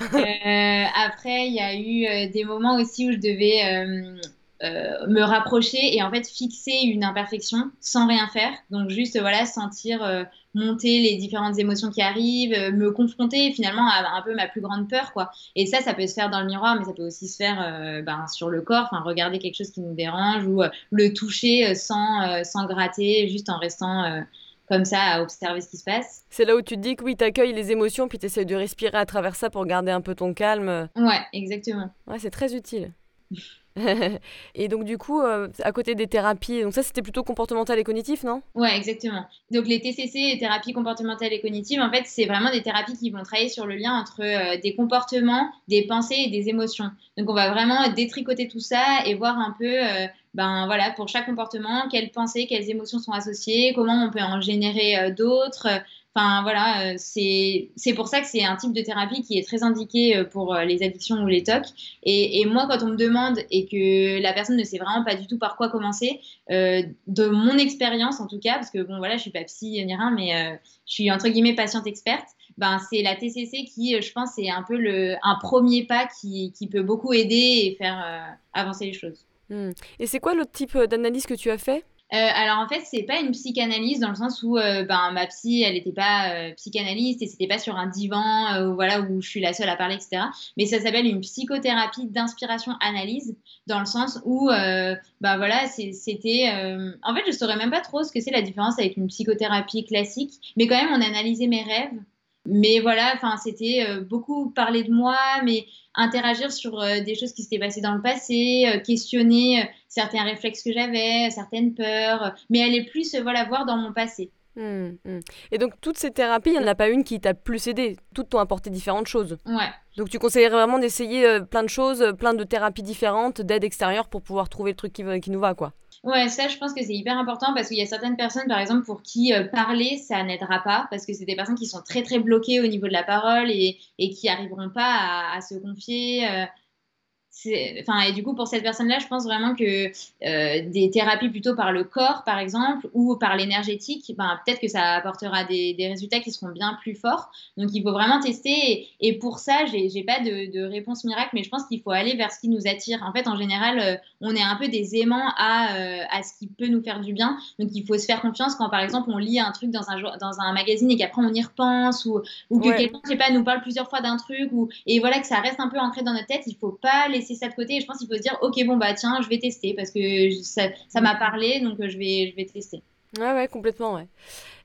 euh, après il y a eu euh, des moments aussi où je devais euh, euh, me rapprocher et en fait fixer une imperfection sans rien faire, donc juste euh, voilà, sentir euh, monter les différentes émotions qui arrivent, euh, me confronter finalement à un peu ma plus grande peur, quoi. Et ça, ça peut se faire dans le miroir, mais ça peut aussi se faire euh, ben, sur le corps, regarder quelque chose qui nous dérange ou euh, le toucher sans, euh, sans gratter, juste en restant euh, comme ça à observer ce qui se passe. C'est là où tu te dis que oui, t'accueilles les émotions, puis t'essaies de respirer à travers ça pour garder un peu ton calme. Ouais, exactement. Ouais, c'est très utile. Et donc du coup euh, à côté des thérapies, donc ça c'était plutôt comportemental et cognitif, non? Ouais, exactement. Donc les T C C, les thérapies comportementales et cognitives, en fait c'est vraiment des thérapies qui vont travailler sur le lien entre euh, des comportements, des pensées et des émotions. Donc on va vraiment détricoter tout ça et voir un peu euh, ben voilà, pour chaque comportement, quelles pensées, quelles émotions sont associées, comment on peut en générer euh, d'autres. Enfin voilà, c'est, c'est pour ça que c'est un type de thérapie qui est très indiqué pour les addictions ou les T O C. Et, et moi, quand on me demande et que la personne ne sait vraiment pas du tout par quoi commencer, euh, de mon expérience en tout cas, parce que bon voilà, je suis pas psy ni rien, mais euh, je suis entre guillemets patiente experte. Ben c'est la T C C qui, je pense, est un peu le un premier pas qui qui peut beaucoup aider et faire euh, avancer les choses. Mmh. Et c'est quoi l'autre type d'analyse que tu as fait? Euh, alors en fait c'est pas une psychanalyse dans le sens où euh, ben, ma psy elle était pas euh, psychanalyste et c'était pas sur un divan euh, voilà, où je suis la seule à parler, etc. Mais ça s'appelle une psychothérapie d'inspiration analyse, dans le sens où euh, ben voilà, c'est, c'était euh... en fait je saurais même pas trop ce que c'est la différence avec une psychothérapie classique, mais quand même on analysait mes rêves. Mais voilà, c'était euh, beaucoup parler de moi, mais interagir sur euh, des choses qui s'étaient passées dans le passé, euh, questionner euh, certains réflexes que j'avais, certaines peurs, euh, mais aller plus euh, voilà, voir dans mon passé. Mmh, mmh. Et donc, toutes ces thérapies, il n'y en a pas une qui t'a plus aidé. Toutes t'ont apporté différentes choses. Ouais. Donc, tu conseillerais vraiment d'essayer euh, plein de choses, euh, plein de thérapies différentes, d'aide extérieure pour pouvoir trouver le truc qui, qui nous va, quoi. Ouais, ça, je pense que c'est hyper important parce qu'il y a certaines personnes, par exemple, pour qui euh, parler, ça n'aidera pas, parce que c'est des personnes qui sont très, très bloquées au niveau de la parole et, et qui n'arriveront pas à, à se confier. Euh, c'est, enfin, et du coup, pour cette personne-là, je pense vraiment que euh, des thérapies plutôt par le corps, par exemple, ou par l'énergétique, ben, peut-être que ça apportera des, des résultats qui seront bien plus forts. Donc, il faut vraiment tester. Et, et pour ça, j'ai, j'ai pas de, de réponse miracle, mais je pense qu'il faut aller vers ce qui nous attire. En fait, en général... Euh, on est un peu des aimants à, euh, à ce qui peut nous faire du bien. Donc, il faut se faire confiance quand, par exemple, on lit un truc dans un, dans un magazine et qu'après, on y repense ou, ou que ouais. quelqu'un, je sais pas, nous parle plusieurs fois d'un truc ou, et voilà, que ça reste un peu ancré dans notre tête. Il faut pas laisser ça de côté. Et je pense qu'il faut se dire, OK, bon, bah tiens, je vais tester parce que je, ça, ça m'a parlé, donc je vais, je vais tester. Ouais, ouais, complètement, ouais.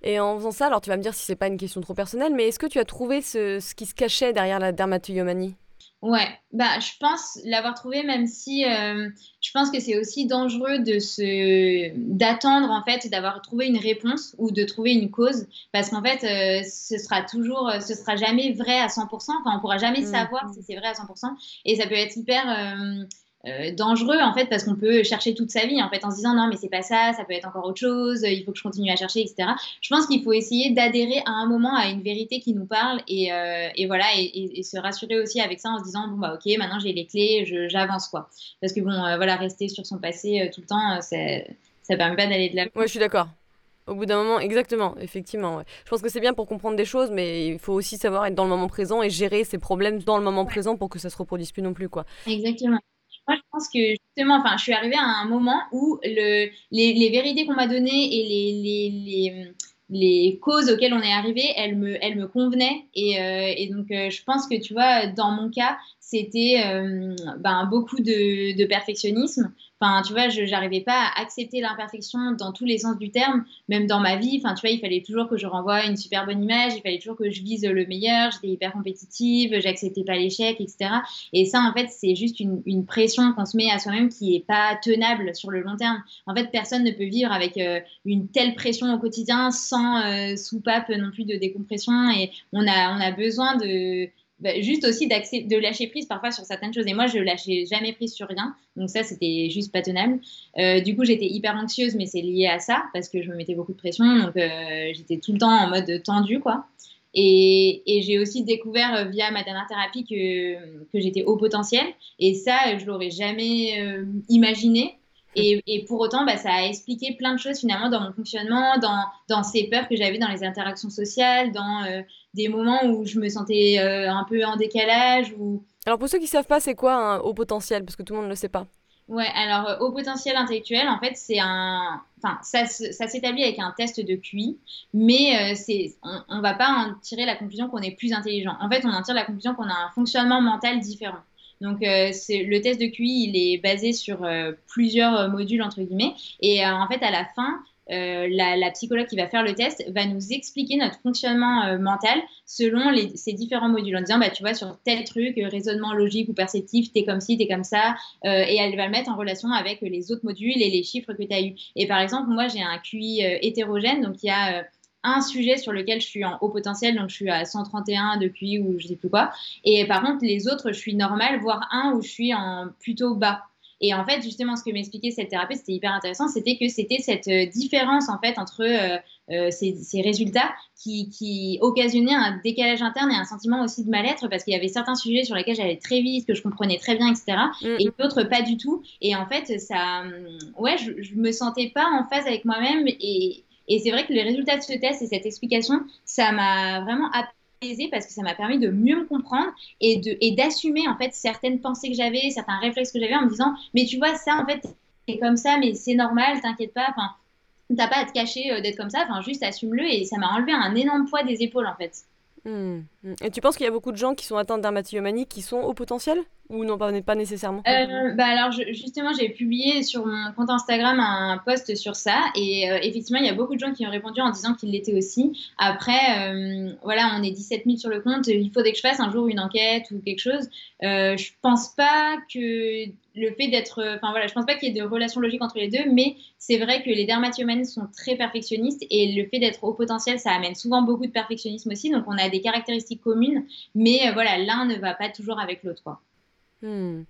Et en faisant ça, alors tu vas me dire si c'est pas une question trop personnelle, mais est-ce que tu as trouvé ce, ce qui se cachait derrière la dermatillomanie ? Ouais, bah je pense l'avoir trouvé, même si euh, je pense que c'est aussi dangereux de se d'attendre en fait d'avoir trouvé une réponse ou de trouver une cause, parce qu'en fait euh, ce sera toujours, ce sera jamais vrai à cent pour cent. Enfin, on pourra jamais savoir mmh. si c'est vrai à cent pour cent, et ça peut être hyper euh, Euh, dangereux en fait, parce qu'on peut chercher toute sa vie en fait en se disant non mais c'est pas ça, ça peut être encore autre chose, il faut que je continue à chercher, etc. Je pense qu'il faut essayer d'adhérer à un moment à une vérité qui nous parle et, euh, et voilà, et, et, et se rassurer aussi avec ça en se disant bon bah ok, maintenant j'ai les clés, je, j'avance quoi, parce que bon euh, voilà, rester sur son passé euh, tout le temps euh, ça, ça permet pas d'aller de l'avant. Ouais, je suis d'accord. Au bout d'un moment, exactement, effectivement. Ouais. Je pense que c'est bien pour comprendre des choses, mais il faut aussi savoir être dans le moment présent et gérer ses problèmes dans le moment ouais. présent pour que ça se reproduise plus non plus, quoi. Exactement. Moi, je pense que justement, enfin, je suis arrivée à un moment où le, les, les vérités qu'on m'a données et les, les, les, les causes auxquelles on est arrivé, elles me, elles me convenaient. Et, euh, et donc, euh, je pense que, tu vois, dans mon cas, c'était euh, ben, beaucoup de, de perfectionnisme. Enfin, tu vois, je n'arrivais pas à accepter l'imperfection dans tous les sens du terme, même dans ma vie. Enfin, tu vois, il fallait toujours que je renvoie une super bonne image, il fallait toujours que je vise le meilleur, j'étais hyper compétitive, je n'acceptais pas l'échec, et cetera. Et ça, en fait, c'est juste une, une pression qu'on se met à soi-même qui n'est pas tenable sur le long terme. En fait, personne ne peut vivre avec euh, une telle pression au quotidien sans euh, soupape non plus de décompression. Et on a, on a besoin de... Bah, juste aussi de lâcher prise parfois sur certaines choses. Et moi, je lâchais jamais prise sur rien. Donc ça, c'était juste pas tenable. Euh, du coup, j'étais hyper anxieuse, mais c'est lié à ça parce que je me mettais beaucoup de pression. Donc, euh, j'étais tout le temps en mode tendue, quoi. Et, et j'ai aussi découvert euh, via ma dernière thérapie que, que j'étais haut potentiel. Et ça, je l'aurais jamais euh, imaginé. Et, et pour autant, bah, ça a expliqué plein de choses finalement dans mon fonctionnement, dans, dans ces peurs que j'avais dans les interactions sociales, dans euh, des moments où je me sentais euh, un peu en décalage. Ou... Alors pour ceux qui ne savent pas, c'est quoi un haut potentiel ? Parce que tout le monde ne le sait pas. Ouais, alors haut potentiel intellectuel, en fait, c'est un... Enfin, ça, ça s'établit avec un test de Q I, mais euh, c'est, on ne va pas en tirer la conclusion qu'on est plus intelligent. En fait, on en tire la conclusion qu'on a un fonctionnement mental différent. Donc, euh, c'est, le test de Q I, il est basé sur euh, plusieurs modules, entre guillemets. Et euh, en fait, à la fin, euh, la, la psychologue qui va faire le test va nous expliquer notre fonctionnement euh, mental selon les, ces différents modules. En disant, bah, tu vois, sur tel truc, euh, raisonnement logique ou perceptif, t'es comme ci, t'es comme ça. Euh, et elle va le mettre en relation avec les autres modules et les chiffres que t'as eus. Et par exemple, moi, j'ai un Q I euh, hétérogène. Donc, il y a... Euh, un sujet sur lequel je suis en haut potentiel, donc je suis à cent trente et un de Q I ou je sais plus quoi, et par contre les autres je suis normale, voire un où je suis en plutôt bas. Et en fait justement ce que m'expliquait cette thérapeute, c'était hyper intéressant, c'était que c'était cette différence en fait entre euh, euh, ces, ces résultats qui, qui occasionnait un décalage interne et un sentiment aussi de mal-être, parce qu'il y avait certains sujets sur lesquels j'allais très vite, que je comprenais très bien, et cetera. Mmh. Et d'autres pas du tout. Et en fait ça, ouais, je, je me sentais pas en phase avec moi-même. et Et c'est vrai que les résultats de ce test et cette explication, ça m'a vraiment apaisée parce que ça m'a permis de mieux me comprendre et, de, et d'assumer en fait certaines pensées que j'avais, certains réflexes que j'avais en me disant « mais tu vois ça en fait, c'est comme ça, mais c'est normal, t'inquiète pas, enfin, t'as pas à te cacher euh, d'être comme ça, enfin, juste assume-le » et ça m'a enlevé un énorme poids des épaules en fait. Mmh. Et tu penses qu'il y a beaucoup de gens qui sont atteints de dermatillomanie qui sont au potentiel ou non, pas, pas nécessairement? euh, bah alors je, justement j'ai publié sur mon compte Instagram un post sur ça et euh, effectivement il y a beaucoup de gens qui ont répondu en disant qu'ils l'étaient aussi. Après euh, voilà, on est dix-sept mille sur le compte, il faudrait que je fasse un jour une enquête ou quelque chose. euh, je pense pas que le fait d'être, enfin voilà, je pense pas qu'il y ait de relation logique entre les deux, mais c'est vrai que les dermatillomanes sont très perfectionnistes et le fait d'être haut potentiel, ça amène souvent beaucoup de perfectionnisme aussi, donc on a des caractéristiques communes, mais voilà, l'un ne va pas toujours avec l'autre, quoi. Hmm.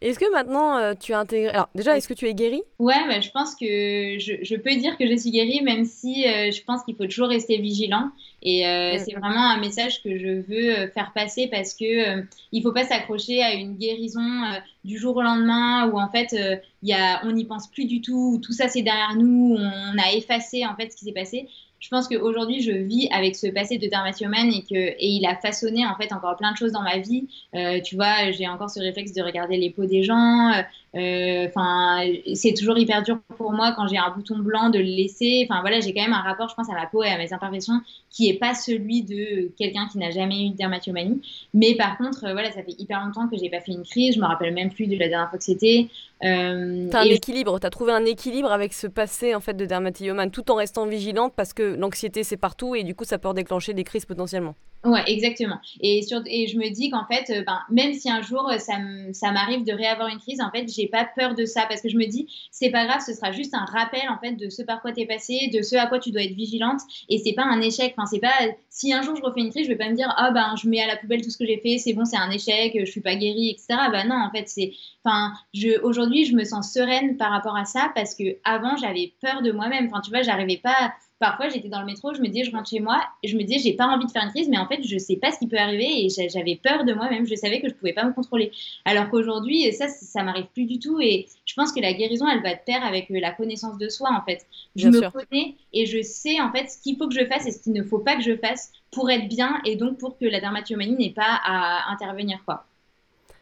Est-ce que maintenant euh, tu as intégré... Alors déjà, est-ce que tu es guérie ? Ouais, bah, je pense que je, je peux dire que je suis guérie, même si euh, je pense qu'il faut toujours rester vigilant. Et euh, mmh. c'est vraiment un message que je veux faire passer parce que euh, il faut pas s'accrocher à une guérison euh, du jour au lendemain où en fait euh, y a, on n'y pense plus du tout, où tout ça c'est derrière nous, on a effacé en fait ce qui s'est passé. Je pense qu'aujourd'hui, je vis avec ce passé de dermatillomane et, que, et il a façonné en fait encore plein de choses dans ma vie. Euh, tu vois, j'ai encore ce réflexe de regarder les peaux des gens. Enfin, euh, c'est toujours hyper dur pour moi quand j'ai un bouton blanc de le laisser. Enfin voilà, j'ai quand même un rapport, je pense, à ma peau et à mes imperfections qui n'est pas celui de quelqu'un qui n'a jamais eu de dermatillomanie. Mais par contre, euh, voilà, ça fait hyper longtemps que j'ai pas fait une crise. Je me rappelle même plus de la dernière fois que c'était. Euh, t'as un équilibre, t'as trouvé un équilibre avec ce passé en fait de dermatillomane, tout en restant vigilante parce que l'anxiété c'est partout et du coup ça peut déclencher des crises potentiellement. Ouais, exactement. Et, sur, et je me dis qu'en fait, euh, ben, même si un jour ça, m- ça m'arrive de réavoir une crise, en fait, j'ai pas peur de ça parce que je me dis c'est pas grave, ce sera juste un rappel en fait de ce par quoi t'es passé, de ce à quoi tu dois être vigilante. Et c'est pas un échec. Enfin, c'est pas si un jour je refais une crise, je vais pas me dire ah oh, ben je mets à la poubelle tout ce que j'ai fait, c'est bon, c'est un échec, je suis pas guérie, et cetera. Ben non, en fait, c'est. Enfin, je aujourd'hui je me sens sereine par rapport à ça parce que avant j'avais peur de moi-même. Enfin, tu vois, j'arrivais pas. Parfois, j'étais dans le métro, je me disais, je rentre chez moi, je me disais, j'ai pas envie de faire une crise, mais en fait, je sais pas ce qui peut arriver et j'avais peur de moi-même, je savais que je pouvais pas me contrôler. Alors qu'aujourd'hui, ça, ça m'arrive plus du tout et je pense que la guérison, elle va de pair avec la connaissance de soi, en fait. Je me connais et je sais, en fait, ce qu'il faut que je fasse et ce qu'il ne faut pas que je fasse pour être bien et donc pour que la dermatillomanie n'ait pas à intervenir, quoi.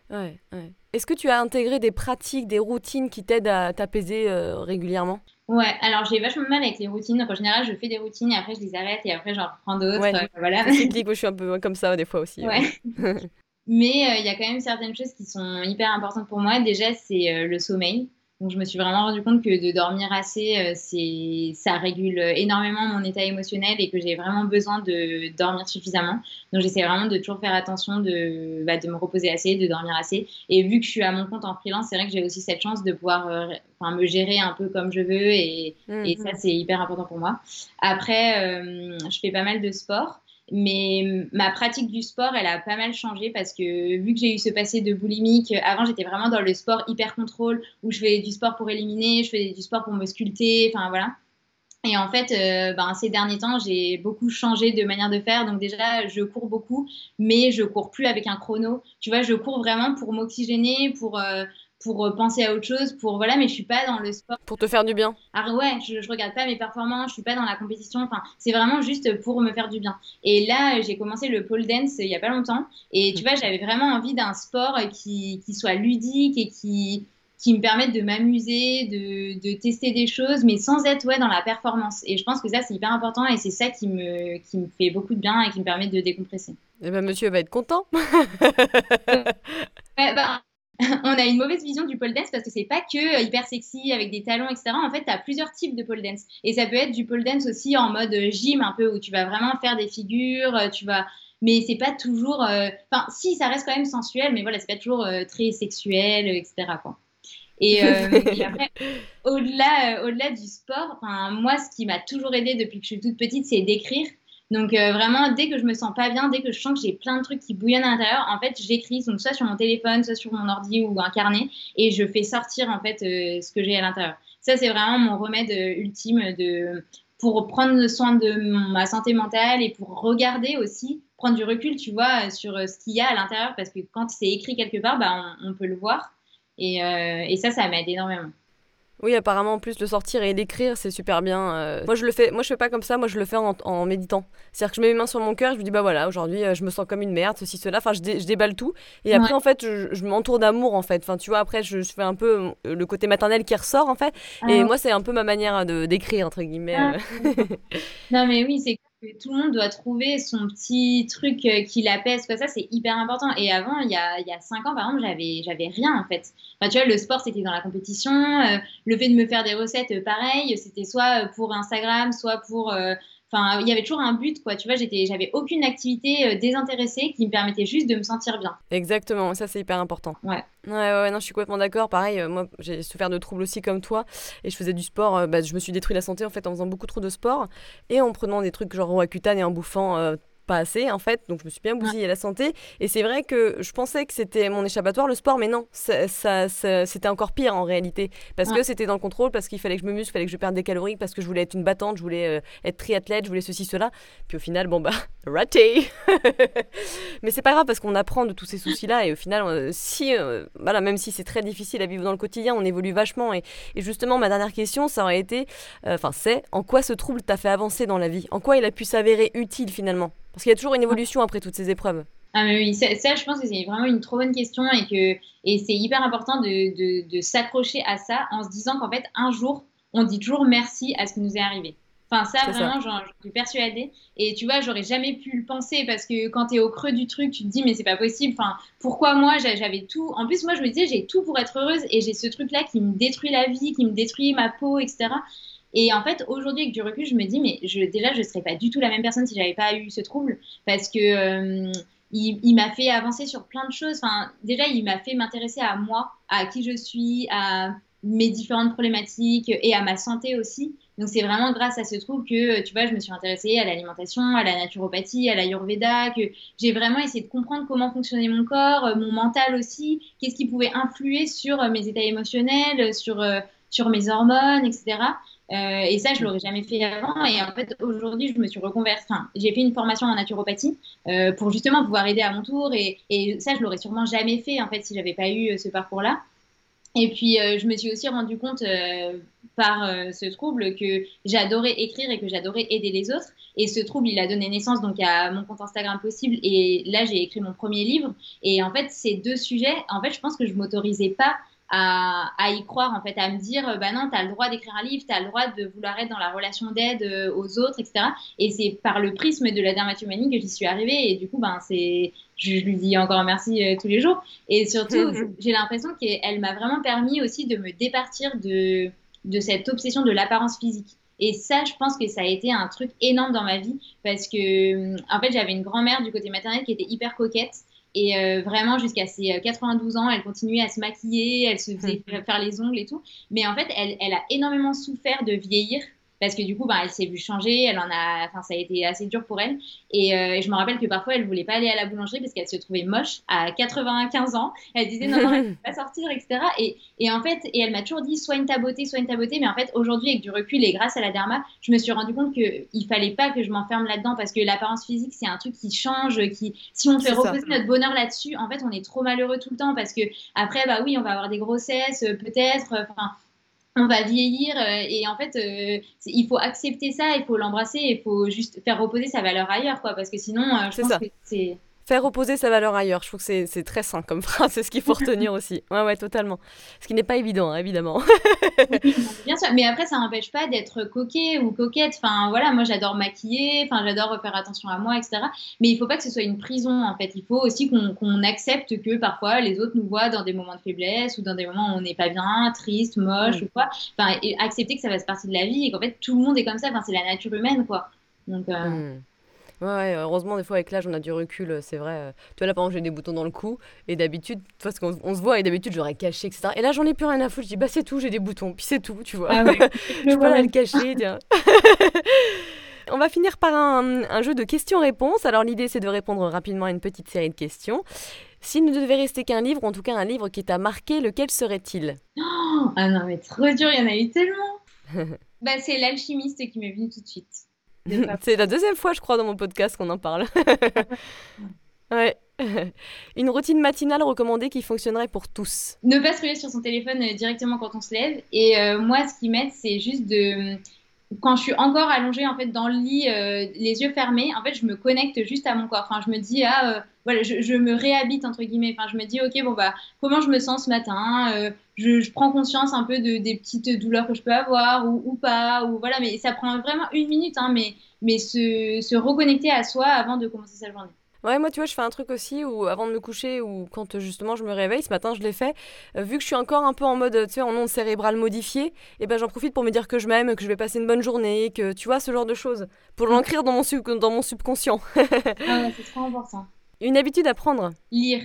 Ouais, ouais. Est-ce que tu as intégré des pratiques, des routines qui t'aident à t'apaiser euh, régulièrement ? Ouais, alors j'ai vachement mal avec les routines. Donc en général, je fais des routines et après je les arrête et après j'en reprends d'autres. Ouais, euh, voilà. C'est typique, je suis un peu comme ça des fois aussi. Ouais. Euh. Mais euh, il y a quand même certaines choses qui sont hyper importantes pour moi. Déjà, c'est euh, le sommeil. Donc, je me suis vraiment rendu compte que de dormir assez, euh, c'est, ça régule énormément mon état émotionnel et que j'ai vraiment besoin de dormir suffisamment. Donc, j'essaie vraiment de toujours faire attention, de, bah, de me reposer assez, de dormir assez. Et vu que je suis à mon compte en freelance, c'est vrai que j'ai aussi cette chance de pouvoir euh, enfin, me gérer un peu comme je veux. Et, mmh. et ça, c'est hyper important pour moi. Après, euh, je fais pas mal de sport. Mais ma pratique du sport, elle a pas mal changé parce que vu que j'ai eu ce passé de boulimique, avant j'étais vraiment dans le sport hyper contrôle où je faisais du sport pour éliminer, je faisais du sport pour me sculpter, enfin voilà. Et en fait, euh, ben, ces derniers temps, j'ai beaucoup changé de manière de faire. Donc déjà, je cours beaucoup, mais je cours plus avec un chrono. Tu vois, je cours vraiment pour m'oxygéner, pour... Euh, pour penser à autre chose, pour voilà, mais je suis pas dans le sport. Pour te faire du bien. Ah ouais, je, je regarde pas mes performances, je suis pas dans la compétition, enfin, c'est vraiment juste pour me faire du bien. Et là, j'ai commencé le pole dance il y a pas longtemps, et tu mmh. vois, j'avais vraiment envie d'un sport qui, qui soit ludique et qui, qui me permette de m'amuser, de, de tester des choses, mais sans être ouais, dans la performance. Et je pense que ça, c'est hyper important, et c'est ça qui me, qui me fait beaucoup de bien et qui me permet de décompresser. Eh ben, monsieur va être content. ouais, bah... On a une mauvaise vision du pole dance parce que c'est pas que hyper sexy avec des talons, et cetera. En fait, t'as plusieurs types de pole dance. Et ça peut être du pole dance aussi en mode gym un peu où tu vas vraiment faire des figures, tu vas... Mais c'est pas toujours... Euh... Enfin, si, ça reste quand même sensuel, mais voilà, c'est pas toujours euh, très sexuel, et cetera quoi. Et, euh, et après, au-delà, euh, au-delà du sport, moi, ce qui m'a toujours aidée depuis que je suis toute petite, c'est d'écrire. Donc euh, vraiment, dès que je me sens pas bien, dès que je sens que j'ai plein de trucs qui bouillonnent à l'intérieur, en fait, j'écris, donc soit sur mon téléphone, soit sur mon ordi ou un carnet, et je fais sortir en fait euh, ce que j'ai à l'intérieur. Ça, c'est vraiment mon remède euh, ultime de pour prendre soin de ma santé mentale et pour regarder aussi, prendre du recul, tu vois, sur euh, ce qu'il y a à l'intérieur, parce que quand c'est écrit quelque part, bah, on, on peut le voir, et, euh, et ça, ça m'aide énormément. Oui, apparemment, en plus, le sortir et l'écrire, c'est super bien. Euh, moi, je le fais, moi, je fais pas comme ça, moi, je le fais en, en méditant. C'est-à-dire que je mets mes mains sur mon cœur, je me dis, bah voilà, aujourd'hui, je me sens comme une merde, ceci, cela. Enfin, je, dé, je déballe tout. Et après, ouais. en fait, je, je m'entoure d'amour, en fait. Enfin, tu vois, après, je, je fais un peu le côté maternel qui ressort, en fait. Ah. Et moi, c'est un peu ma manière de, d'écrire, entre guillemets. Ah. Non, mais oui, c'est que tout le monde doit trouver son petit truc qui l'apaise, quoi. Ça, c'est hyper important. Et avant, il y a, il y a cinq ans, par exemple, j'avais, j'avais rien, en fait. Enfin, tu vois, le sport, c'était dans la compétition. Euh, le fait de me faire des recettes, euh, pareil, c'était soit pour Instagram, soit pour... Euh, Enfin, il y avait toujours un but, quoi. Tu vois, j'étais, j'avais aucune activité euh, désintéressée qui me permettait juste de me sentir bien. Exactement, ça c'est hyper important. Ouais. Ouais, ouais, non, je suis complètement d'accord. Pareil, euh, moi, j'ai souffert de troubles aussi comme toi, et je faisais du sport. Euh, bah, je me suis détruit la santé en fait en faisant beaucoup trop de sport et en prenant des trucs genre Roaccutane et en bouffant. Euh, pas assez en fait, donc je me suis bien bousillée ouais. la santé, et c'est vrai que je pensais que c'était mon échappatoire le sport, mais non, ça, ça, ça, c'était encore pire en réalité, parce ouais. que c'était dans le contrôle, parce qu'il fallait que je me muscle, il fallait que je perde des calories, parce que je voulais être une battante, je voulais euh, être triathlète, je voulais ceci, cela, puis au final, bon bah, raté. Mais c'est pas grave, parce qu'on apprend de tous ces soucis-là, et au final, on, si, euh, voilà, même si c'est très difficile à vivre dans le quotidien, on évolue vachement, et, et justement, ma dernière question, ça aurait été, enfin euh, c'est, en quoi ce trouble t'a fait avancer dans la vie? En quoi il a pu s'avérer utile finalement? Parce qu'il y a toujours une évolution après toutes ces épreuves. Ah mais oui, ça, ça je pense que c'est vraiment une trop bonne question et que et c'est hyper important de, de, de s'accrocher à ça en se disant qu'en fait, un jour, on dit toujours merci à ce qui nous est arrivé. Enfin ça, c'est vraiment, ça. J'en, j'en suis persuadée. Et tu vois, j'aurais jamais pu le penser parce que quand t'es au creux du truc, tu te dis mais c'est pas possible. Enfin, pourquoi moi, j'avais tout. En plus, moi, je me disais j'ai tout pour être heureuse et j'ai ce truc-là qui me détruit la vie, qui me détruit ma peau, et cetera. Et en fait, aujourd'hui, avec du recul, je me dis, mais je, déjà, je ne serais pas du tout la même personne si je n'avais pas eu ce trouble, parce que euh, il, il m'a fait avancer sur plein de choses. Enfin, déjà, il m'a fait m'intéresser à moi, à qui je suis, à mes différentes problématiques et à ma santé aussi. Donc, c'est vraiment grâce à ce trouble que, tu vois, je me suis intéressée à l'alimentation, à la naturopathie, à l'ayurveda, que j'ai vraiment essayé de comprendre comment fonctionnait mon corps, mon mental aussi, qu'est-ce qui pouvait influer sur mes états émotionnels, sur, sur mes hormones, et cetera Euh, et ça, je l'aurais jamais fait avant. Et en fait, aujourd'hui, je me suis reconvertie. Enfin, j'ai fait une formation en naturopathie euh, pour justement pouvoir aider à mon tour. Et, et ça, je l'aurais sûrement jamais fait en fait si j'avais pas eu euh, ce parcours-là. Et puis, euh, je me suis aussi rendu compte euh, par euh, ce trouble que j'adorais écrire et que j'adorais aider les autres. Et ce trouble, il a donné naissance donc à mon compte Instagram Possible. Et là, j'ai écrit mon premier livre. Et en fait, ces deux sujets, en fait, je pense que je m'autorisais pas à, à y croire, en fait, à me dire, bah non, t'as le droit d'écrire un livre, t'as le droit de vouloir être dans la relation d'aide aux autres, et cetera. Et c'est par le prisme de la dermatillomanie que j'y suis arrivée. Et du coup, ben, c'est, je, je lui dis encore merci euh, tous les jours. Et surtout, j'ai l'impression qu'elle m'a vraiment permis aussi de me départir de, de cette obsession de l'apparence physique. Et ça, je pense que ça a été un truc énorme dans ma vie parce que, en fait, j'avais une grand-mère du côté maternel qui était hyper coquette et euh, vraiment jusqu'à ses quatre-vingt-douze ans, elle continuait à se maquiller, elle se faisait faire les ongles et tout. Mais en fait, elle, elle a énormément souffert de vieillir parce que du coup, ben, elle s'est vue changer, elle en a, enfin, ça a été assez dur pour elle. Et, euh, et je me rappelle que parfois, elle voulait pas aller à la boulangerie parce qu'elle se trouvait moche à quatre-vingt-quinze ans. Elle disait non, non, elle ne peut pas sortir, et cetera. Et, et en fait, et elle m'a toujours dit soigne ta beauté, soigne ta beauté. Mais en fait, aujourd'hui, avec du recul et grâce à la derma, je me suis rendu compte qu'il ne fallait pas que je m'enferme là-dedans parce que l'apparence physique, c'est un truc qui change. Qui, si on fait reposer notre bonheur là-dessus, en fait, on est trop malheureux tout le temps parce que après, bah oui, on va avoir des grossesses, peut-être. Enfin. On va vieillir et en fait, euh, il faut accepter ça, il faut l'embrasser, il faut juste faire reposer sa valeur ailleurs, quoi, parce que sinon, euh, je c'est pense ça. que c'est... Faire reposer sa valeur ailleurs, je trouve que c'est, c'est très sain comme phrase, c'est ce qu'il faut retenir aussi. Ouais, ouais, totalement. Ce qui n'est pas évident, hein, évidemment. Bien sûr, mais après, ça n'empêche pas d'être coquet ou coquette. Enfin, voilà, moi, j'adore maquiller, enfin, j'adore faire attention à moi, et cetera. Mais il ne faut pas que ce soit une prison, en fait. Il faut aussi qu'on, qu'on accepte que parfois, les autres nous voient dans des moments de faiblesse ou dans des moments où on n'est pas bien, triste, moche mmh. ou quoi. Enfin, et accepter que ça fasse partie de la vie et qu'en fait, tout le monde est comme ça. Enfin, c'est la nature humaine, quoi. Donc... Euh... Mmh. Ouais, heureusement, des fois, avec l'âge, on a du recul, c'est vrai. Tu vois, là, par exemple, j'ai des boutons dans le cou, et d'habitude, parce qu'on on se voit, et d'habitude, j'aurais caché, et cetera. Et là, j'en ai plus rien à foutre, je dis, bah, c'est tout, j'ai des boutons, puis c'est tout, tu vois. Ah ouais, je peux pas le cacher, tiens. On va finir par un, un jeu de questions-réponses. Alors, l'idée, c'est de répondre rapidement à une petite série de questions. S'il ne devait rester qu'un livre, en tout cas, un livre qui t'a marqué, lequel serait-il ? Oh, ah non, mais trop dur, il y en a eu tellement. Bah, c'est l'alchimiste qui m'est venu tout de suite. C'est la deuxième fois, je crois, dans mon podcast qu'on en parle. Ouais. Une routine matinale recommandée qui fonctionnerait pour tous. Ne pas se ruer sur son téléphone directement quand on se lève. Et euh, moi, ce qui m'aide, c'est juste de... Quand je suis encore allongée, en fait, dans le lit, euh, les yeux fermés, en fait, je me connecte juste à mon corps. Enfin, je me dis, ah, euh, voilà, je, je me réhabite, entre guillemets. Enfin, je me dis, ok, bon, bah, comment je me sens ce matin ? euh, je, je prends conscience un peu de, des petites douleurs que je peux avoir ou, ou pas. Ou, voilà, mais ça prend vraiment une minute, hein, mais, mais se, se reconnecter à soi avant de commencer sa journée. Ouais, moi, tu vois, je fais un truc aussi où, avant de me coucher ou quand, justement, je me réveille, ce matin, je l'ai fait, euh, vu que je suis encore un peu en mode, tu sais, en onde cérébrale modifiée, et ben j'en profite pour me dire que je m'aime, que je vais passer une bonne journée, que, tu vois, ce genre de choses, pour l'ancrer dans mon, sub- dans mon subconscient. Ah ouais, c'est trop important. Une habitude à prendre ? Lire.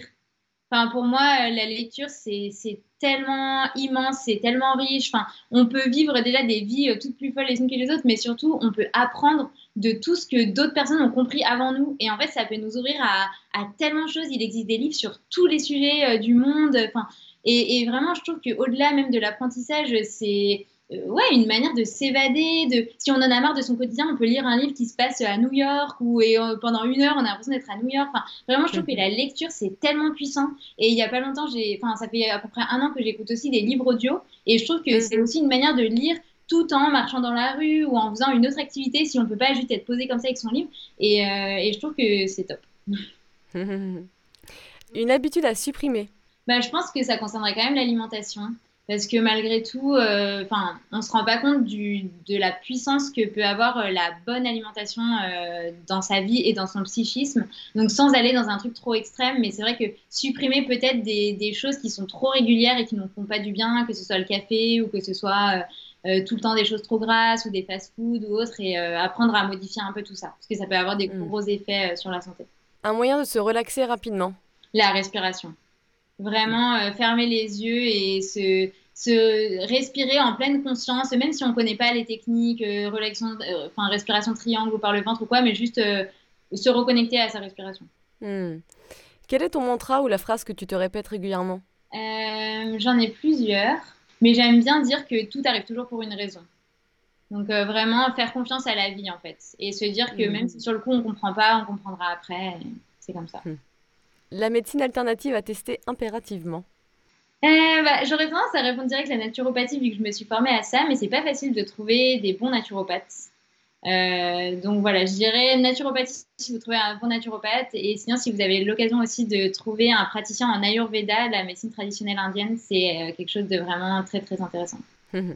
Enfin, pour moi, la lecture, c'est... c'est... tellement immense, c'est tellement riche. Enfin, on peut vivre déjà des vies toutes plus folles les unes que les autres, mais surtout, on peut apprendre de tout ce que d'autres personnes ont compris avant nous. Et en fait, ça peut nous ouvrir à, à tellement de choses. Il existe des livres sur tous les sujets euh, du monde. Enfin, et, et vraiment, je trouve qu'au-delà même de l'apprentissage, c'est euh, ouais, une manière de s'évader. De... Si on en a marre de son quotidien, on peut lire un livre qui se passe à New York ou et, euh, pendant une heure, on a l'impression d'être à New York. Enfin, vraiment, je trouve que la lecture, c'est tellement puissant. Et il n'y a pas longtemps, j'ai... Enfin, ça fait à peu près un an que j'écoute aussi des livres audio. Et je trouve que c'est aussi une manière de lire tout en marchant dans la rue ou en faisant une autre activité si on ne peut pas juste être posé comme ça avec son livre. Et, euh, et je trouve que c'est top. Une habitude à supprimer ? Bah, je pense que ça concernerait quand même l'alimentation. Parce que malgré tout, euh, on ne se rend pas compte du, de la puissance que peut avoir la bonne alimentation euh, dans sa vie et dans son psychisme. Donc sans aller dans un truc trop extrême, mais c'est vrai que supprimer peut-être des, des choses qui sont trop régulières et qui n'en font pas du bien, que ce soit le café ou que ce soit euh, euh, tout le temps des choses trop grasses ou des fast-food ou autres, et euh, apprendre à modifier un peu tout ça. Parce que ça peut avoir des mmh. gros effets euh, sur la santé. Un moyen de se relaxer rapidement ? La respiration. Vraiment euh, fermer les yeux et se... se respirer en pleine conscience, même si on ne connaît pas les techniques, euh, relaxation, euh, enfin, respiration triangle ou par le ventre ou quoi, mais juste euh, se reconnecter à sa respiration. Mmh. Quel est ton mantra ou la phrase que tu te répètes régulièrement ? euh, J'en ai plusieurs, mais j'aime bien dire que tout arrive toujours pour une raison. Donc euh, vraiment faire confiance à la vie, en fait, et se dire que mmh. même si sur le coup on ne comprend pas, on comprendra après, c'est comme ça. Mmh. La médecine alternative à tester impérativement ? Euh, bah, j'aurais tendance à répondre direct à la naturopathie vu que je me suis formée à ça, mais c'est pas facile de trouver des bons naturopathes. Euh, donc voilà, je dirais naturopathie si vous trouvez un bon naturopathe, et sinon si vous avez l'occasion aussi de trouver un praticien en ayurveda, la médecine traditionnelle indienne, c'est quelque chose de vraiment très très intéressant. Mmh.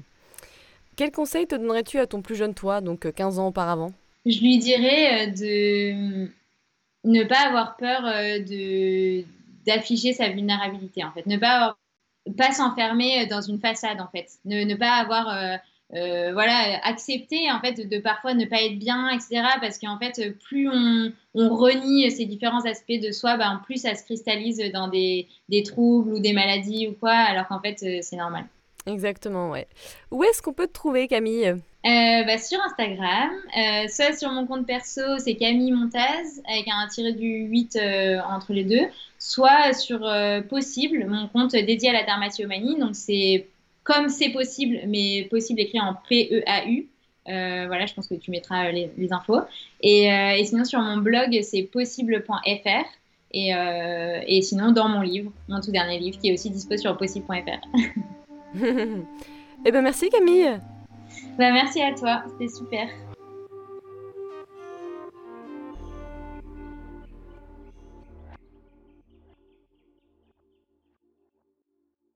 Quel conseil te donnerais-tu à ton plus jeune toi, donc quinze ans auparavant ? Je lui dirais de ne pas avoir peur de... d'afficher sa vulnérabilité, en fait, ne pas avoir... pas s'enfermer dans une façade, en fait, ne, ne pas avoir euh... Euh, voilà, accepter en fait de, de parfois ne pas être bien, et cetera. Parce qu'en fait, plus on, on renie ces différents aspects de soi, bah, en plus ça se cristallise dans des, des troubles ou des maladies ou quoi, alors qu'en fait euh, c'est normal. Exactement, ouais. Où est-ce qu'on peut te trouver, Camille ? euh, bah, Sur Instagram, euh, soit sur mon compte perso, c'est Camille Montaz, avec un tiré du huit euh, entre les deux, soit sur euh, Possible, mon compte dédié à la dermatillomanie, donc c'est comme c'est possible, mais possible écrit en P E A U. Euh, voilà, je pense que tu mettras les, les infos. Et, euh, et sinon, sur mon blog, c'est possible point f r. Et, euh, et sinon, dans mon livre, mon tout dernier livre, qui est aussi dispo sur possible point f r. Eh ben merci Camille. Ben, merci à toi, c'était super.